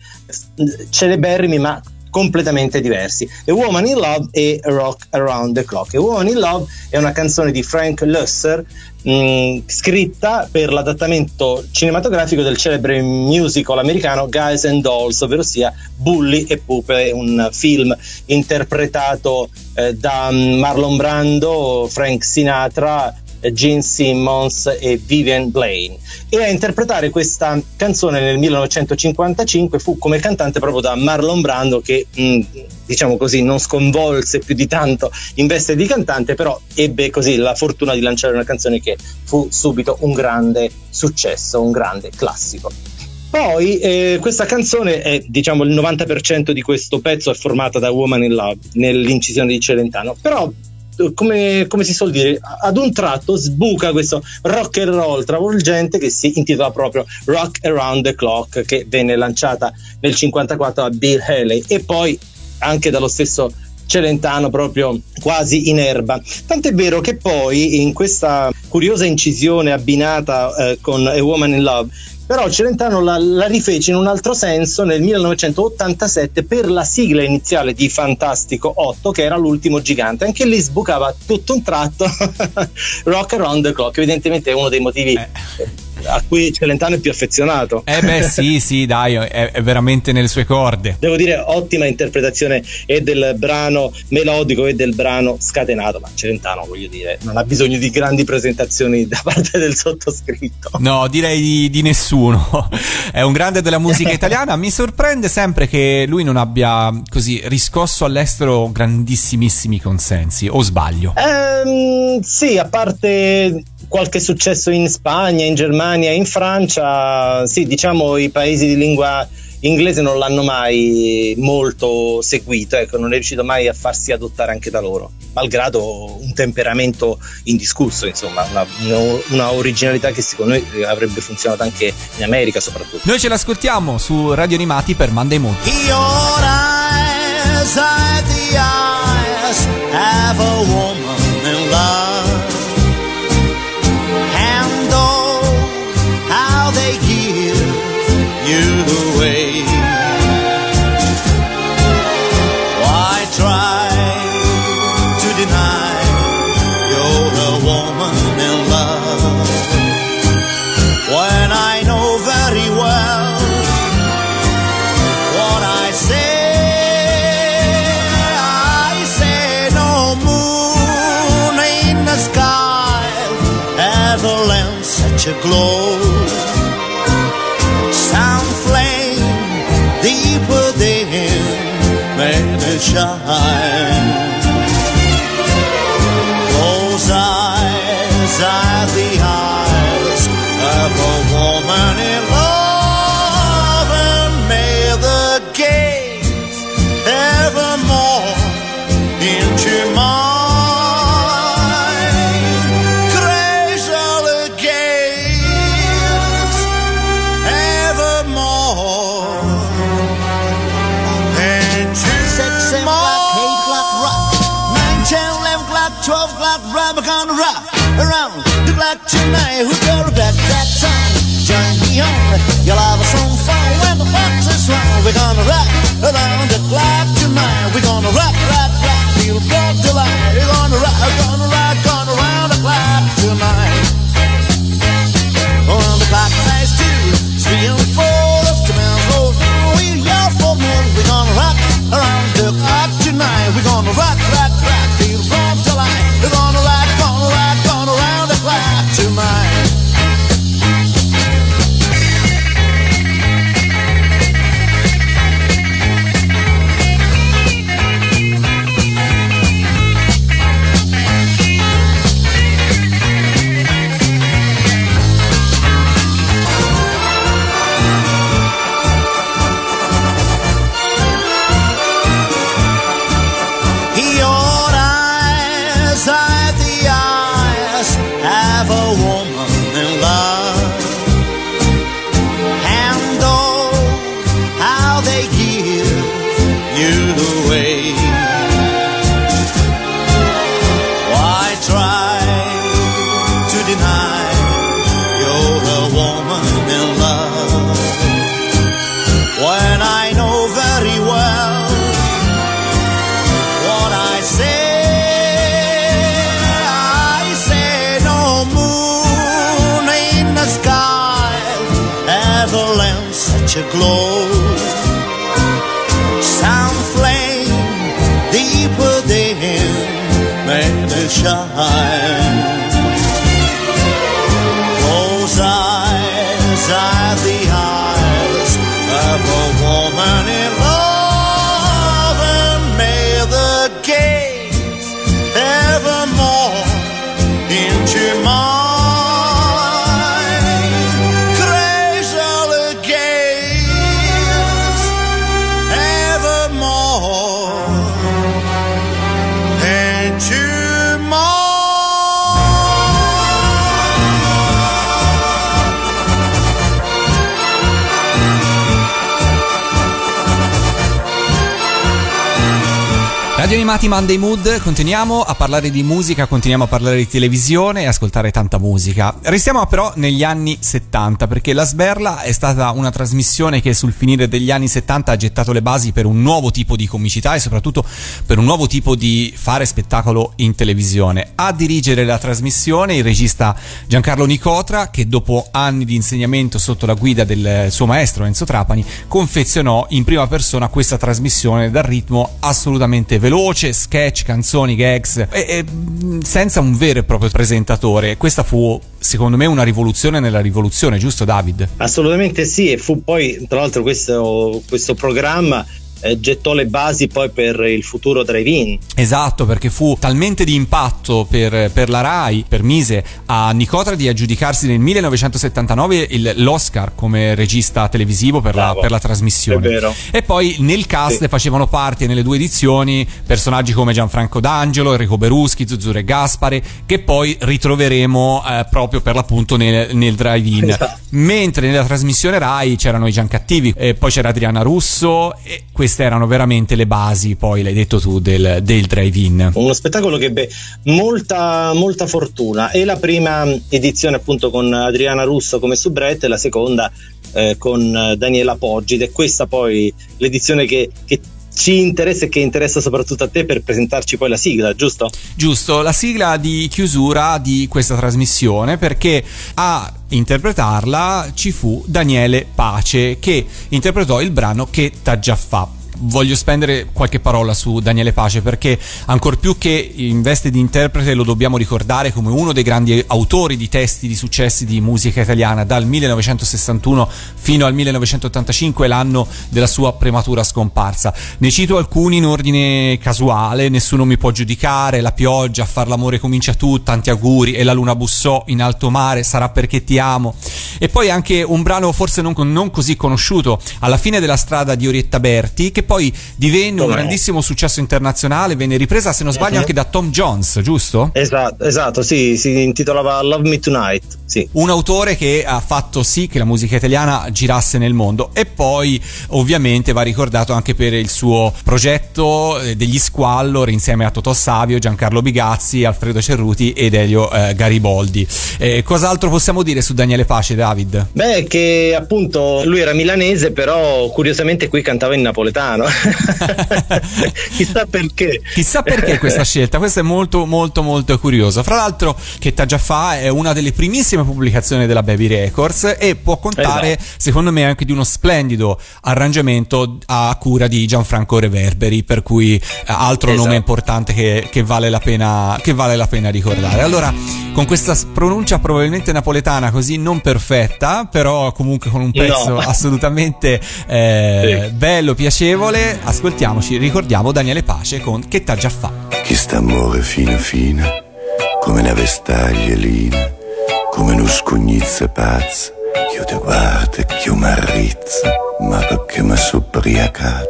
celeberrimi ma completamente diversi: A Woman in Love e Rock Around the Clock. A Woman in Love è una canzone di Frank Lusser, scritta per l'adattamento cinematografico del celebre musical americano Guys and Dolls, ovvero sia Bulli e Pupe, un film interpretato da Marlon Brando, Frank Sinatra, Gene Simmons e Vivian Blaine. E a interpretare questa canzone nel 1955 fu, come cantante, proprio da Marlon Brando, che diciamo così non sconvolse più di tanto in veste di cantante, però ebbe così la fortuna di lanciare una canzone che fu subito un grande successo, un grande classico. Poi questa canzone è, diciamo, il 90% di questo pezzo è formata da Woman in Love nell'incisione di Celentano, però come si suol dire, ad un tratto sbuca questo rock and roll travolgente che si intitola proprio Rock Around the Clock, che venne lanciata nel 54 da Bill Haley e poi anche dallo stesso Celentano, proprio quasi in erba. Tant'è vero che poi in questa curiosa incisione abbinata con A Woman in Love, però Celentano la rifece in un altro senso nel 1987 per la sigla iniziale di Fantastico 8, che era L'ultimo gigante. Anche lì sbucava tutto un tratto Rock Around the Clock, evidentemente è uno dei motivi a cui Celentano è più affezionato. Sì, dai, è veramente nelle sue corde. Devo dire, ottima interpretazione e del brano melodico e del brano scatenato, ma Celentano, voglio dire, non ha bisogno di grandi presentazioni da parte del sottoscritto. No, direi di nessuno. È un grande della musica italiana. Mi sorprende sempre che lui non abbia così riscosso all'estero grandissimissimi consensi, o sbaglio? Sì, a parte qualche successo in Spagna, in Germania, in Francia, sì, diciamo i paesi di lingua inglese non l'hanno mai molto seguito, ecco, non è riuscito mai a farsi adottare anche da loro, malgrado un temperamento indiscusso, insomma, una originalità che secondo noi avrebbe funzionato anche in America soprattutto. Noi ce l'ascoltiamo su Radio Animati per Monday Monday. Your eyes are the eyes of a woman in love. They such a glow. Some flame deep within made it shine. Those eyes are the eyes of a woman in love, and may the gaze evermore into mine. Around the clock tonight, who's gonna get that time? Join me on, your love is on fire when the fox is round. We're gonna rock around the clock tonight. We're gonna rock, rock, rock till broad daylight. We're gonna rock, gonna rock, gonna round the clock tonight. On the clock nights 2, 3, and 4 of tomorrow's road. We're young for more. We're gonna rock around the clock tonight. We're gonna rock, rock, rock till broad daylight. We're gonna rock. Glow, some flame deep within made it shine. Those eyes are the eyes of a woman in love, and may the gaze evermore into mine. Radio Animati Monday Mood, continuiamo a parlare di musica, continuiamo a parlare di televisione e ascoltare tanta musica. Restiamo però negli anni 70, perché La Sberla è stata una trasmissione che sul finire degli anni 70 ha gettato le basi per un nuovo tipo di comicità e soprattutto per un nuovo tipo di fare spettacolo in televisione. A dirigere la trasmissione il regista Giancarlo Nicotra, che dopo anni di insegnamento sotto la guida del suo maestro Enzo Trapani confezionò in prima persona questa trasmissione dal ritmo assolutamente veloce. Voce, sketch, canzoni, gags e senza un vero e proprio presentatore. Questa fu secondo me una rivoluzione nella rivoluzione, giusto David? Assolutamente sì, e fu poi tra l'altro questo programma gettò le basi poi per il futuro drive-in. Esatto, perché fu talmente di impatto per la Rai, permise a Nicotra di aggiudicarsi nel 1979 l'Oscar come regista televisivo per la trasmissione. È vero. E poi nel cast Facevano parte nelle due edizioni personaggi come Gianfranco D'Angelo, Enrico Beruschi, Zuzzurro e Gaspare, che poi ritroveremo proprio per l'appunto nel drive-in. Esatto. Mentre nella trasmissione Rai c'erano i Giancattivi, poi c'era Adriana Russo e queste erano veramente le basi, poi l'hai detto tu, del drive-in. Uno spettacolo che ebbe molta fortuna, e la prima edizione appunto con Adriana Russo come soubrette, la seconda con Daniela Poggi, ed è questa poi l'edizione che ci interessa e che interessa soprattutto a te per presentarci poi la sigla, giusto? Giusto, la sigla di chiusura di questa trasmissione, perché ha interpretarla ci fu Daniele Pace, che interpretò il brano Che t'ha già fa. voglio spendere qualche parola su Daniele Pace, perché ancor più che in veste di interprete lo dobbiamo ricordare come uno dei grandi autori di testi di successi di musica italiana. Dal 1961 fino al 1985, l'anno della sua prematura scomparsa. Ne cito alcuni in ordine casuale: Nessuno mi può giudicare, La pioggia, Far l'amore comincia tu, Tanti auguri, E la luna bussò, In alto mare, Sarà perché ti amo. E poi anche un brano forse non così conosciuto, Alla fine della strada di Orietta Berti, che poi divenne un grandissimo successo internazionale. Venne ripresa, se non sbaglio, anche da Tom Jones, giusto? Esatto, sì, si intitolava Love Me Tonight, sì. Un autore che ha fatto sì che la musica italiana girasse nel mondo. E poi ovviamente va ricordato anche per il suo progetto degli Squallor insieme a Totò Savio, Giancarlo Bigazzi, Alfredo Cerruti ed Elio Gariboldi. Cos'altro possiamo dire su Daniele Pace, David? Beh, che appunto lui era milanese, però curiosamente qui cantava in napoletano. Chissà perché questa scelta, questa è molto molto molto curiosa. Fra l'altro che Tata fa è una delle primissime pubblicazioni della Baby Records e può contare, secondo me, anche di uno splendido arrangiamento a cura di Gianfranco Reverberi, per cui altro nome importante che vale la pena ricordare. Allora, con questa pronuncia probabilmente napoletana così non perfetta, però comunque con un pezzo assolutamente bello, piacevole, ascoltiamoci, ricordiamo Daniele Pace con Che t'ha già fa. Che st'amore fino fino come una vestaglia lina, come una scugnizza pazza, io te guardo e io m'arrizzo, ma perché mi sono ubriacata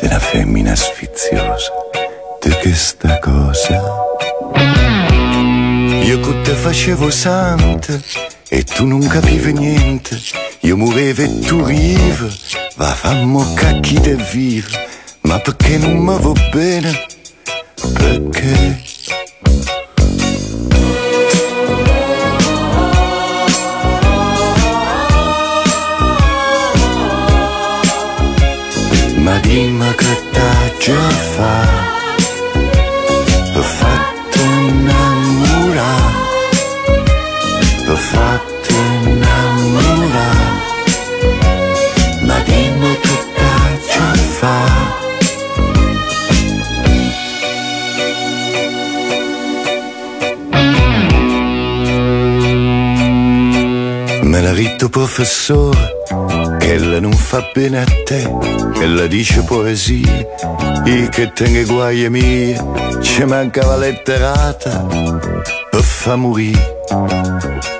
di una femmina sfiziosa, di che sta cosa. Io che te facevo santa e tu non capivi niente, io muovevo e tu rive, va fammo cacchi de viva, ma perché non mi vo bene, perché... Ma dimmi che t'ha già fatto innamorare, fatto innamorare, ma dimmi che t'ha già fatto. Me l'ha detto professore che ella non fa bene a te, ella dice poesie, i che tengo guai mie, ci manca la letterata per fa morire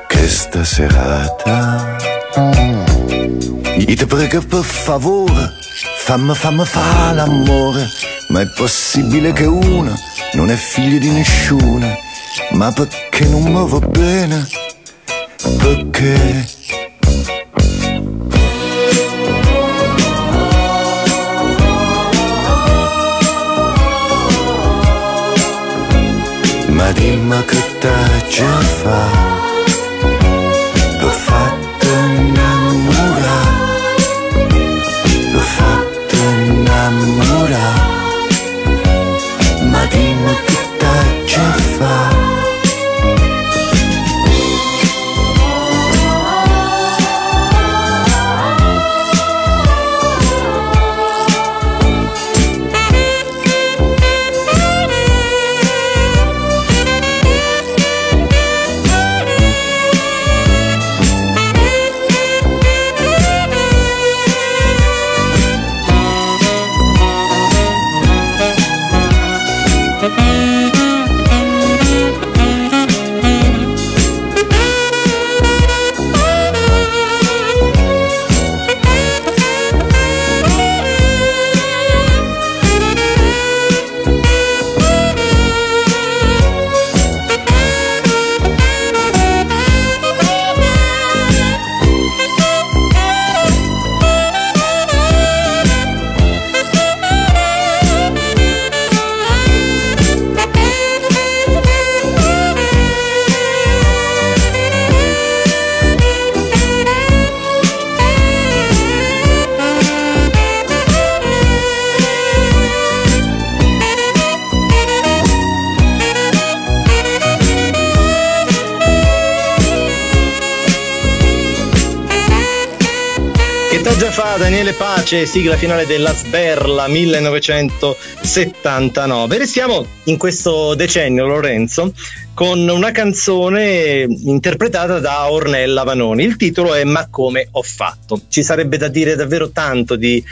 questa serata. Io te prego per favore, fammi fa l'amore, ma è possibile che una non è figlia di nessuno, ma perché non mi va bene, perché... Ma dimmi che t'ha già fatto innamorare, l'ho fatto innamorare, ma dimmi che t'ha già fatto. Vent'oggi fa Daniele Pace, sigla finale della Sberla 1979. Restiamo in questo decennio, Lorenzo, con una canzone interpretata da Ornella Vanoni. Il titolo è Ma come ho fatto. Ci sarebbe da dire davvero tanto di,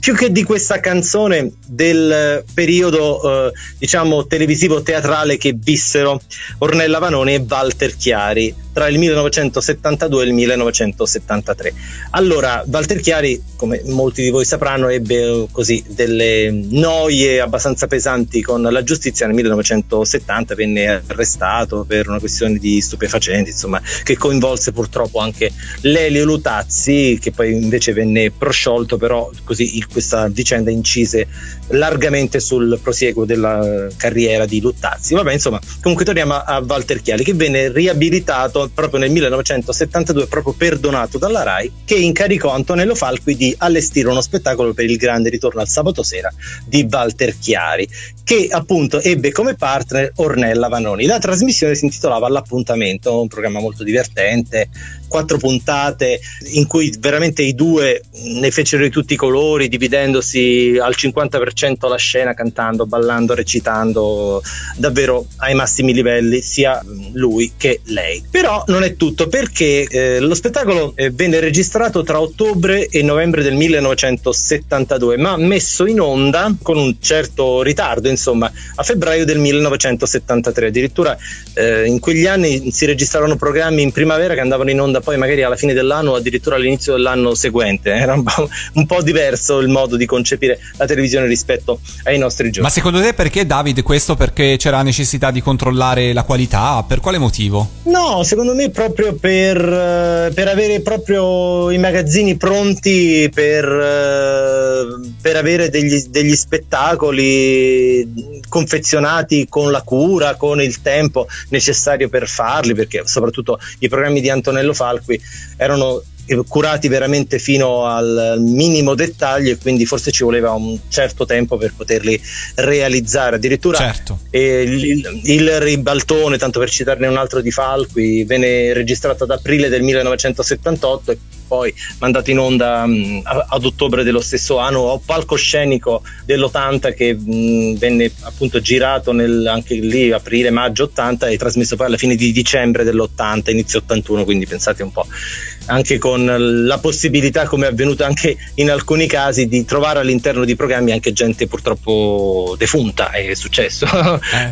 più che di questa canzone, del periodo diciamo televisivo teatrale che vissero Ornella Vanoni e Walter Chiari tra il 1972 e il 1973. Allora, Walter Chiari, come molti di voi sapranno, ebbe così delle noie abbastanza pesanti con la giustizia. Nel 1970 venne arrestato per una questione di stupefacenti, insomma, che coinvolse purtroppo anche Lelio Luttazzi, che poi invece venne prosciolto, però così questa vicenda incise largamente sul prosieguo della carriera di Luttazzi. Vabbè, insomma, comunque torniamo a Walter Chiari, che venne riabilitato proprio nel 1972, proprio perdonato dalla RAI, che incaricò Antonello Falqui di allestire uno spettacolo per il grande ritorno al sabato sera di Walter Chiari, che appunto ebbe come partner Ornella Vanoni. La trasmissione si intitolava L'Appuntamento, un programma molto divertente, 4 puntate in cui veramente i due ne fecero di tutti i colori, dividendosi al 50% la scena, cantando, ballando, recitando, davvero ai massimi livelli sia lui che lei. Però non è tutto, perché lo spettacolo venne registrato tra ottobre e novembre del 1972, ma messo in onda con un certo ritardo, insomma, a febbraio del 1973. Addirittura in quegli anni si registrarono programmi in primavera che andavano in onda poi magari alla fine dell'anno o addirittura all'inizio dell'anno seguente. Era un po' diverso il modo di concepire la televisione rispetto ai nostri giorni. Ma secondo te perché, David, questo? Perché c'era necessità di controllare la qualità? Per quale motivo? No, secondo me proprio per avere proprio i magazzini pronti per avere degli spettacoli confezionati con la cura, con il tempo necessario per farli, perché soprattutto i programmi di Antonello Falqui erano curati veramente fino al minimo dettaglio, e quindi forse ci voleva un certo tempo per poterli realizzare. Addirittura certo. Il ribaltone, tanto per citarne un altro di Falqui, venne registrato ad aprile del 1978 e poi mandato in onda ad ottobre dello stesso anno, o Palcoscenico dell'80, che venne appunto girato anche lì aprile-maggio 80 e trasmesso poi alla fine di dicembre dell'80, inizio 81, quindi pensate un po', anche con la possibilità, come è avvenuto anche in alcuni casi, di trovare all'interno di programmi anche gente purtroppo defunta. È successo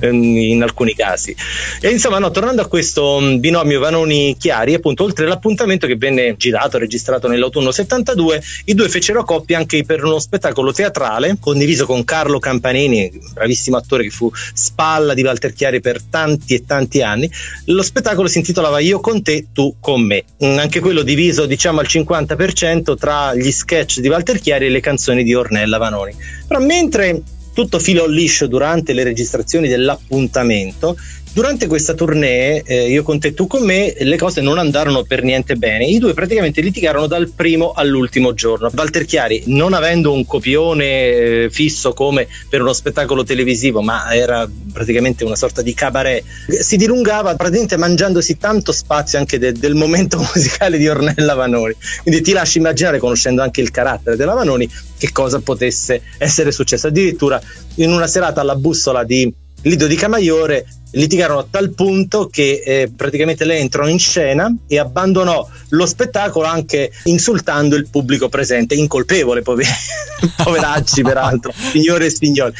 in alcuni casi. E insomma, no, tornando a questo binomio Vanoni-Chiari, appunto, oltre l'appuntamento che venne girato, registrato nell'autunno 72, i due fecero coppia anche per uno spettacolo teatrale condiviso con Carlo Campanini, bravissimo attore che fu spalla di Walter Chiari per tanti e tanti anni. Lo spettacolo si intitolava Io con te, tu con me, anche quello diviso diciamo al 50% tra gli sketch di Walter Chiari e le canzoni di Ornella Vanoni. Però mentre tutto filò liscio durante le registrazioni dell'appuntamento, durante questa tournée Io con te, tu con me, le cose non andarono per niente bene. I due praticamente litigarono dal primo all'ultimo giorno. Walter Chiari, non avendo un copione fisso come per uno spettacolo televisivo, ma era praticamente una sorta di cabaret, si dilungava praticamente mangiandosi tanto spazio anche del momento musicale di Ornella Vanoni. Quindi ti lascio immaginare, conoscendo anche il carattere della Vanoni, che cosa potesse essere successo. Addirittura in una serata alla bussola di Lido di Camaiore litigarono a tal punto che praticamente lei entrò in scena e abbandonò lo spettacolo anche insultando il pubblico presente, incolpevole, poveracci peraltro, signore e signori,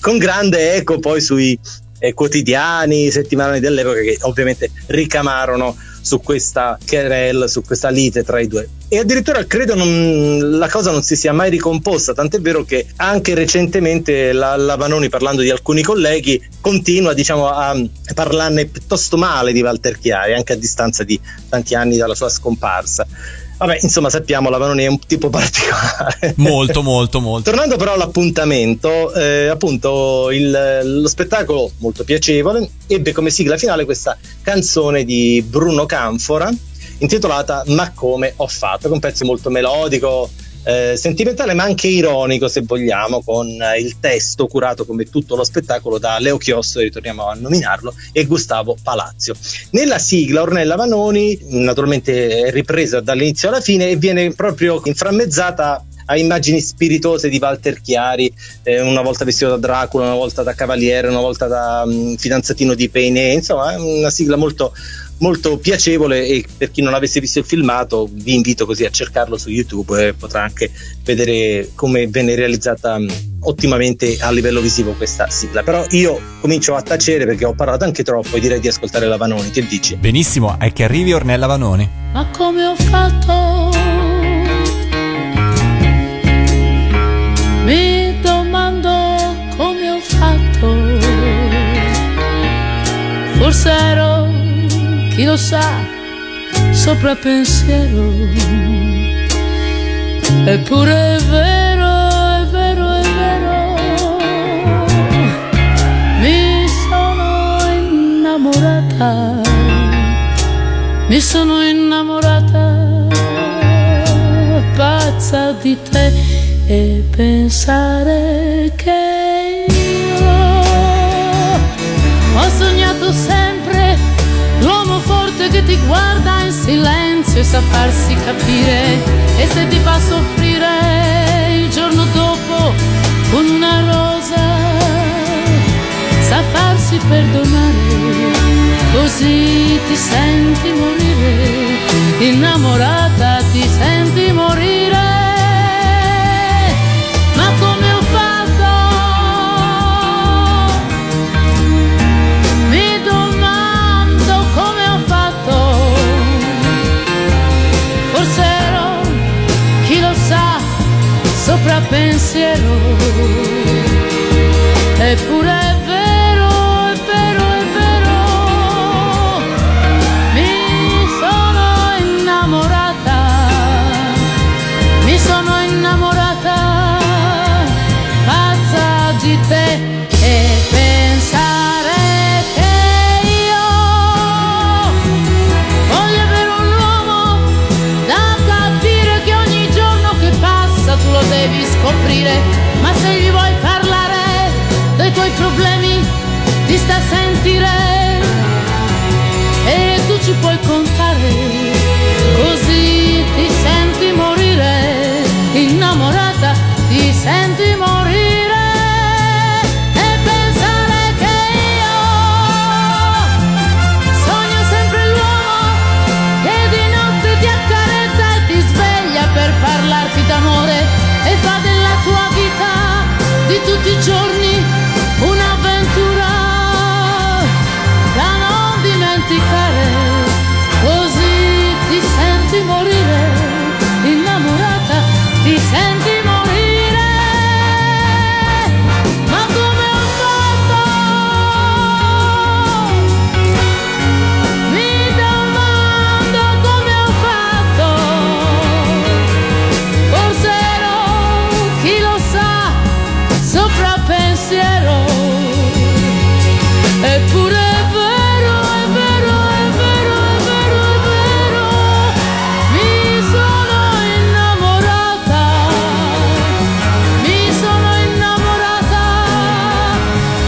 con grande eco poi sui quotidiani, settimanali dell'epoca, che ovviamente ricamarono su questa querela, su questa lite tra i due. E addirittura credo la cosa non si sia mai ricomposta, tant'è vero che anche recentemente la Vanoni, parlando di alcuni colleghi, continua diciamo a parlarne piuttosto male di Walter Chiari, anche a distanza di tanti anni dalla sua scomparsa. Vabbè, insomma, sappiamo, la Vanoni è un tipo particolare. Molto, molto, molto. Tornando però all'appuntamento, appunto lo spettacolo, molto piacevole, ebbe come sigla finale questa canzone di Bruno Canfora, intitolata Ma come ho fatto, con un pezzo molto melodico, sentimentale ma anche ironico, se vogliamo, con il testo curato come tutto lo spettacolo da Leo Chiosso, ritorniamo a nominarlo, e Gustavo Palazzo. Nella sigla Ornella Vanoni naturalmente è ripresa dall'inizio alla fine e viene proprio inframmezzata a immagini spiritose di Walter Chiari, una volta vestito da Dracula, una volta da cavaliere, una volta da fidanzatino di Peinè, insomma è una sigla molto molto piacevole, e per chi non avesse visto il filmato vi invito così a cercarlo su YouTube e potrà anche vedere come venne realizzata ottimamente a livello visivo questa sigla. Però io comincio a tacere perché ho parlato anche troppo e direi di ascoltare la Vanoni, che dici? Benissimo, è che arrivi Ornella Vanoni. Ma come ho fatto? Mi domando come ho fatto, forse ero, chi lo sa, sopra pensiero. Eppure è vero, è vero, è vero, mi sono innamorata, mi sono innamorata pazza di te. E pensare che io ho sognato sempre l'uomo forte che ti guarda in silenzio e sa farsi capire, e se ti fa soffrire il giorno dopo con una rosa sa farsi perdonare, così ti senti morire, innamorata ti senti morire. Ma come ho fatto? Sopra pensiero, eppure è vero, è vero, è vero, mi sono innamorata, mi sono innamorata pazza di te. E pensare che io voglio avere un uomo da capire che ogni giorno che passa tu lo devi scoprire, ma se gli vuoi parlare dei tuoi problemi ti sta a sentire e tu ci puoi contare, così ti senti morire, innamorata ti senti morire. E pensare che io sogno sempre l'uomo che di notte ti accarezza e ti sveglia per parlarti d'amore e fa della tua vita di tutti i giorni un'avventura da non dimenticare, così ti senti morire, innamorata ti senti morire. Ma come ho fatto? Mi domando come ho fatto, forse chi lo sa, sopra pensiero, eppure è vero, è vero, è vero, è vero, è vero, mi sono innamorata,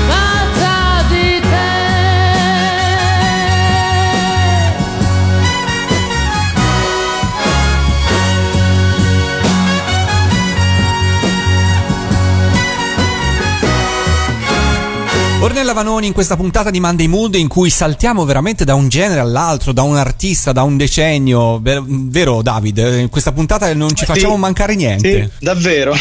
pazza di te. Ornella Vanoni in questa puntata di Monday Mood, in cui saltiamo veramente da un genere all'altro, da un artista, da un decennio, vero David? In questa puntata non ci facciamo mancare niente. Sì, davvero.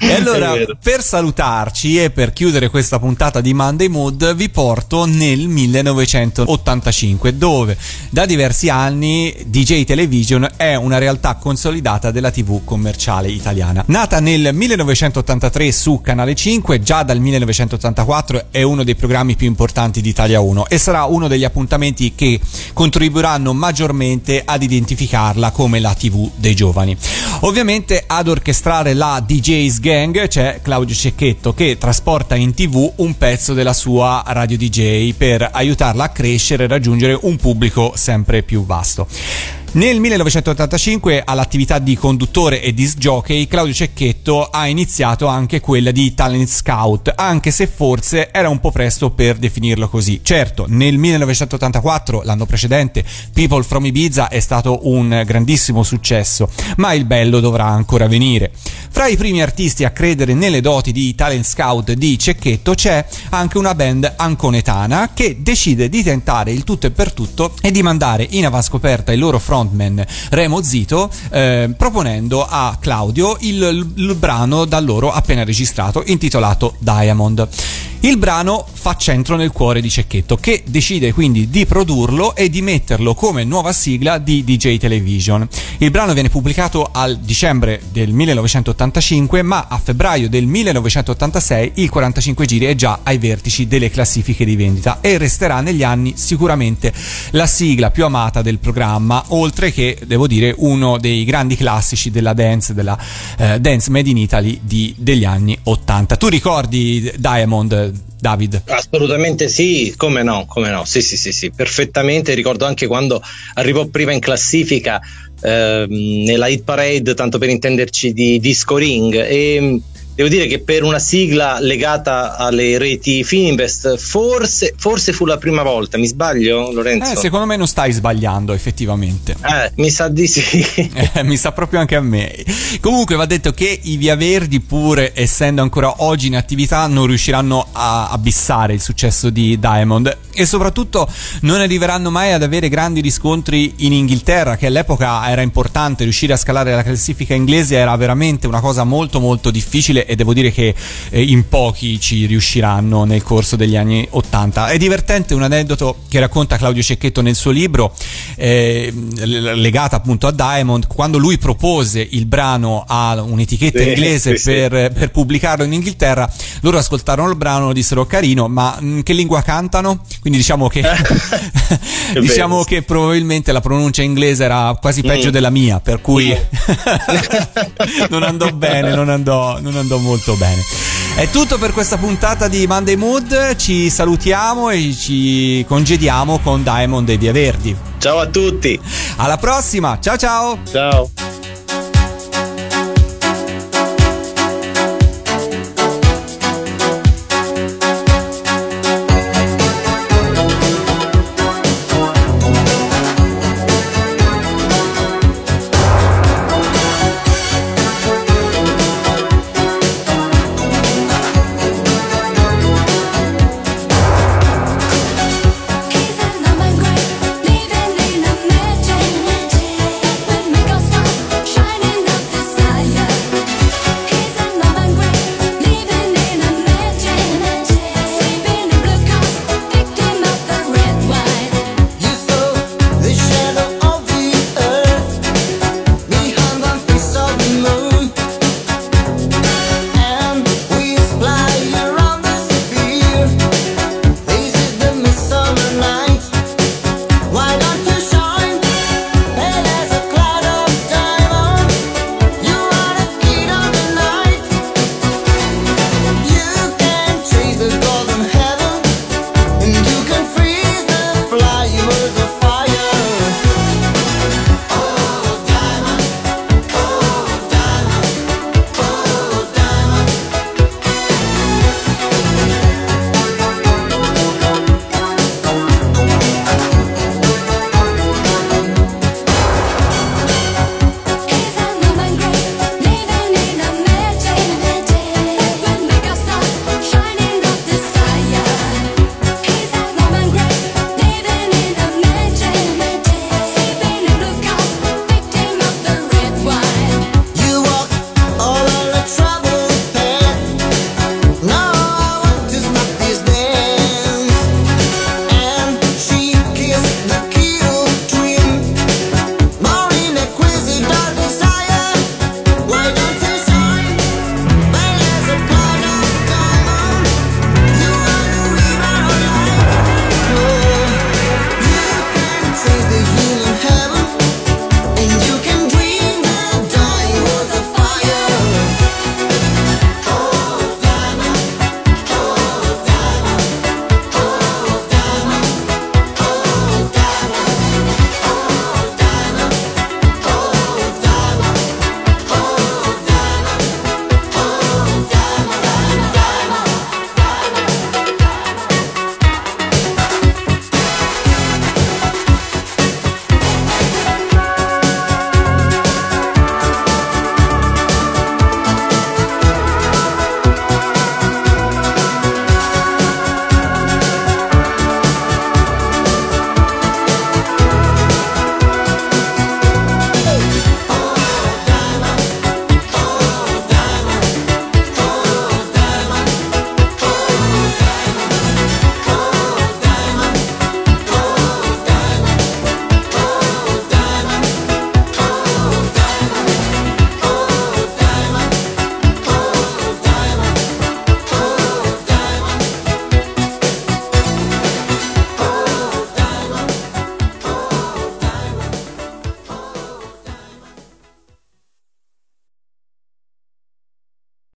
E allora, per salutarci e per chiudere questa puntata di Monday Mood, vi porto nel 1985, dove da diversi anni DJ Television è una realtà consolidata della TV commerciale italiana. Nata nel 1983 su Canale 5, già dal 1984 è uno dei programmi più importanti di Italia 1 e sarà uno degli appuntamenti che contribuiranno maggiormente ad identificarla come la TV dei giovani. Ovviamente ad orchestrare la DJ's Gang c'è Claudio Cecchetto, che trasporta in TV un pezzo della sua radio DJ per aiutarla a crescere e raggiungere un pubblico sempre più vasto. Nel 1985 all'attività di conduttore e disc jockey Claudio Cecchetto ha iniziato anche quella di talent scout, anche se forse era un po' presto per definirlo così. Certo, nel 1984, l'anno precedente, People from Ibiza è stato un grandissimo successo, ma il bello dovrà ancora venire. Fra i primi artisti a credere nelle doti di talent scout di Cecchetto c'è anche una band anconetana che decide di tentare il tutto e per tutto e di mandare in avanscoperta il loro frontman Remo Zito, proponendo a Claudio il brano da loro appena registrato intitolato Diamond. Il brano fa centro nel cuore di Cecchetto, che decide quindi di produrlo e di metterlo come nuova sigla di DJ Television. Il brano viene pubblicato al dicembre del 1985, ma a febbraio del 1986 il 45 giri è già ai vertici delle classifiche di vendita e resterà negli anni sicuramente la sigla più amata del programma, oltre che, devo dire, uno dei grandi classici della dance made in Italy degli anni 80. Tu ricordi Diamond, David? Assolutamente sì, come no, sì, perfettamente. Ricordo anche quando arrivò prima in classifica nella hit parade, tanto per intenderci, di Disco Ring, e devo dire che per una sigla legata alle reti Fininvest forse fu la prima volta, mi sbaglio, Lorenzo? Secondo me non stai sbagliando, effettivamente. Mi sa di sì. Mi sa proprio anche a me. Comunque va detto che i Via Verdi, pur essendo ancora oggi in attività, non riusciranno a abissare il successo di Diamond e soprattutto non arriveranno mai ad avere grandi riscontri in Inghilterra, che all'epoca era importante. Riuscire a scalare la classifica inglese era veramente una cosa molto molto difficile, e devo dire che in pochi ci riusciranno nel corso degli anni 80. È divertente un aneddoto che racconta Claudio Cecchetto nel suo libro, legato appunto a Diamond. Quando lui propose il brano a un'etichetta inglese per pubblicarlo in Inghilterra, loro ascoltarono il brano e dissero: carino, ma che lingua cantano? Quindi diciamo che che probabilmente la pronuncia inglese era quasi peggio della mia, per cui non andò molto bene. È tutto per questa puntata di Monday Mood. Ci salutiamo e ci congediamo con Diamond e Via Verdi. Ciao a tutti, alla prossima, ciao ciao.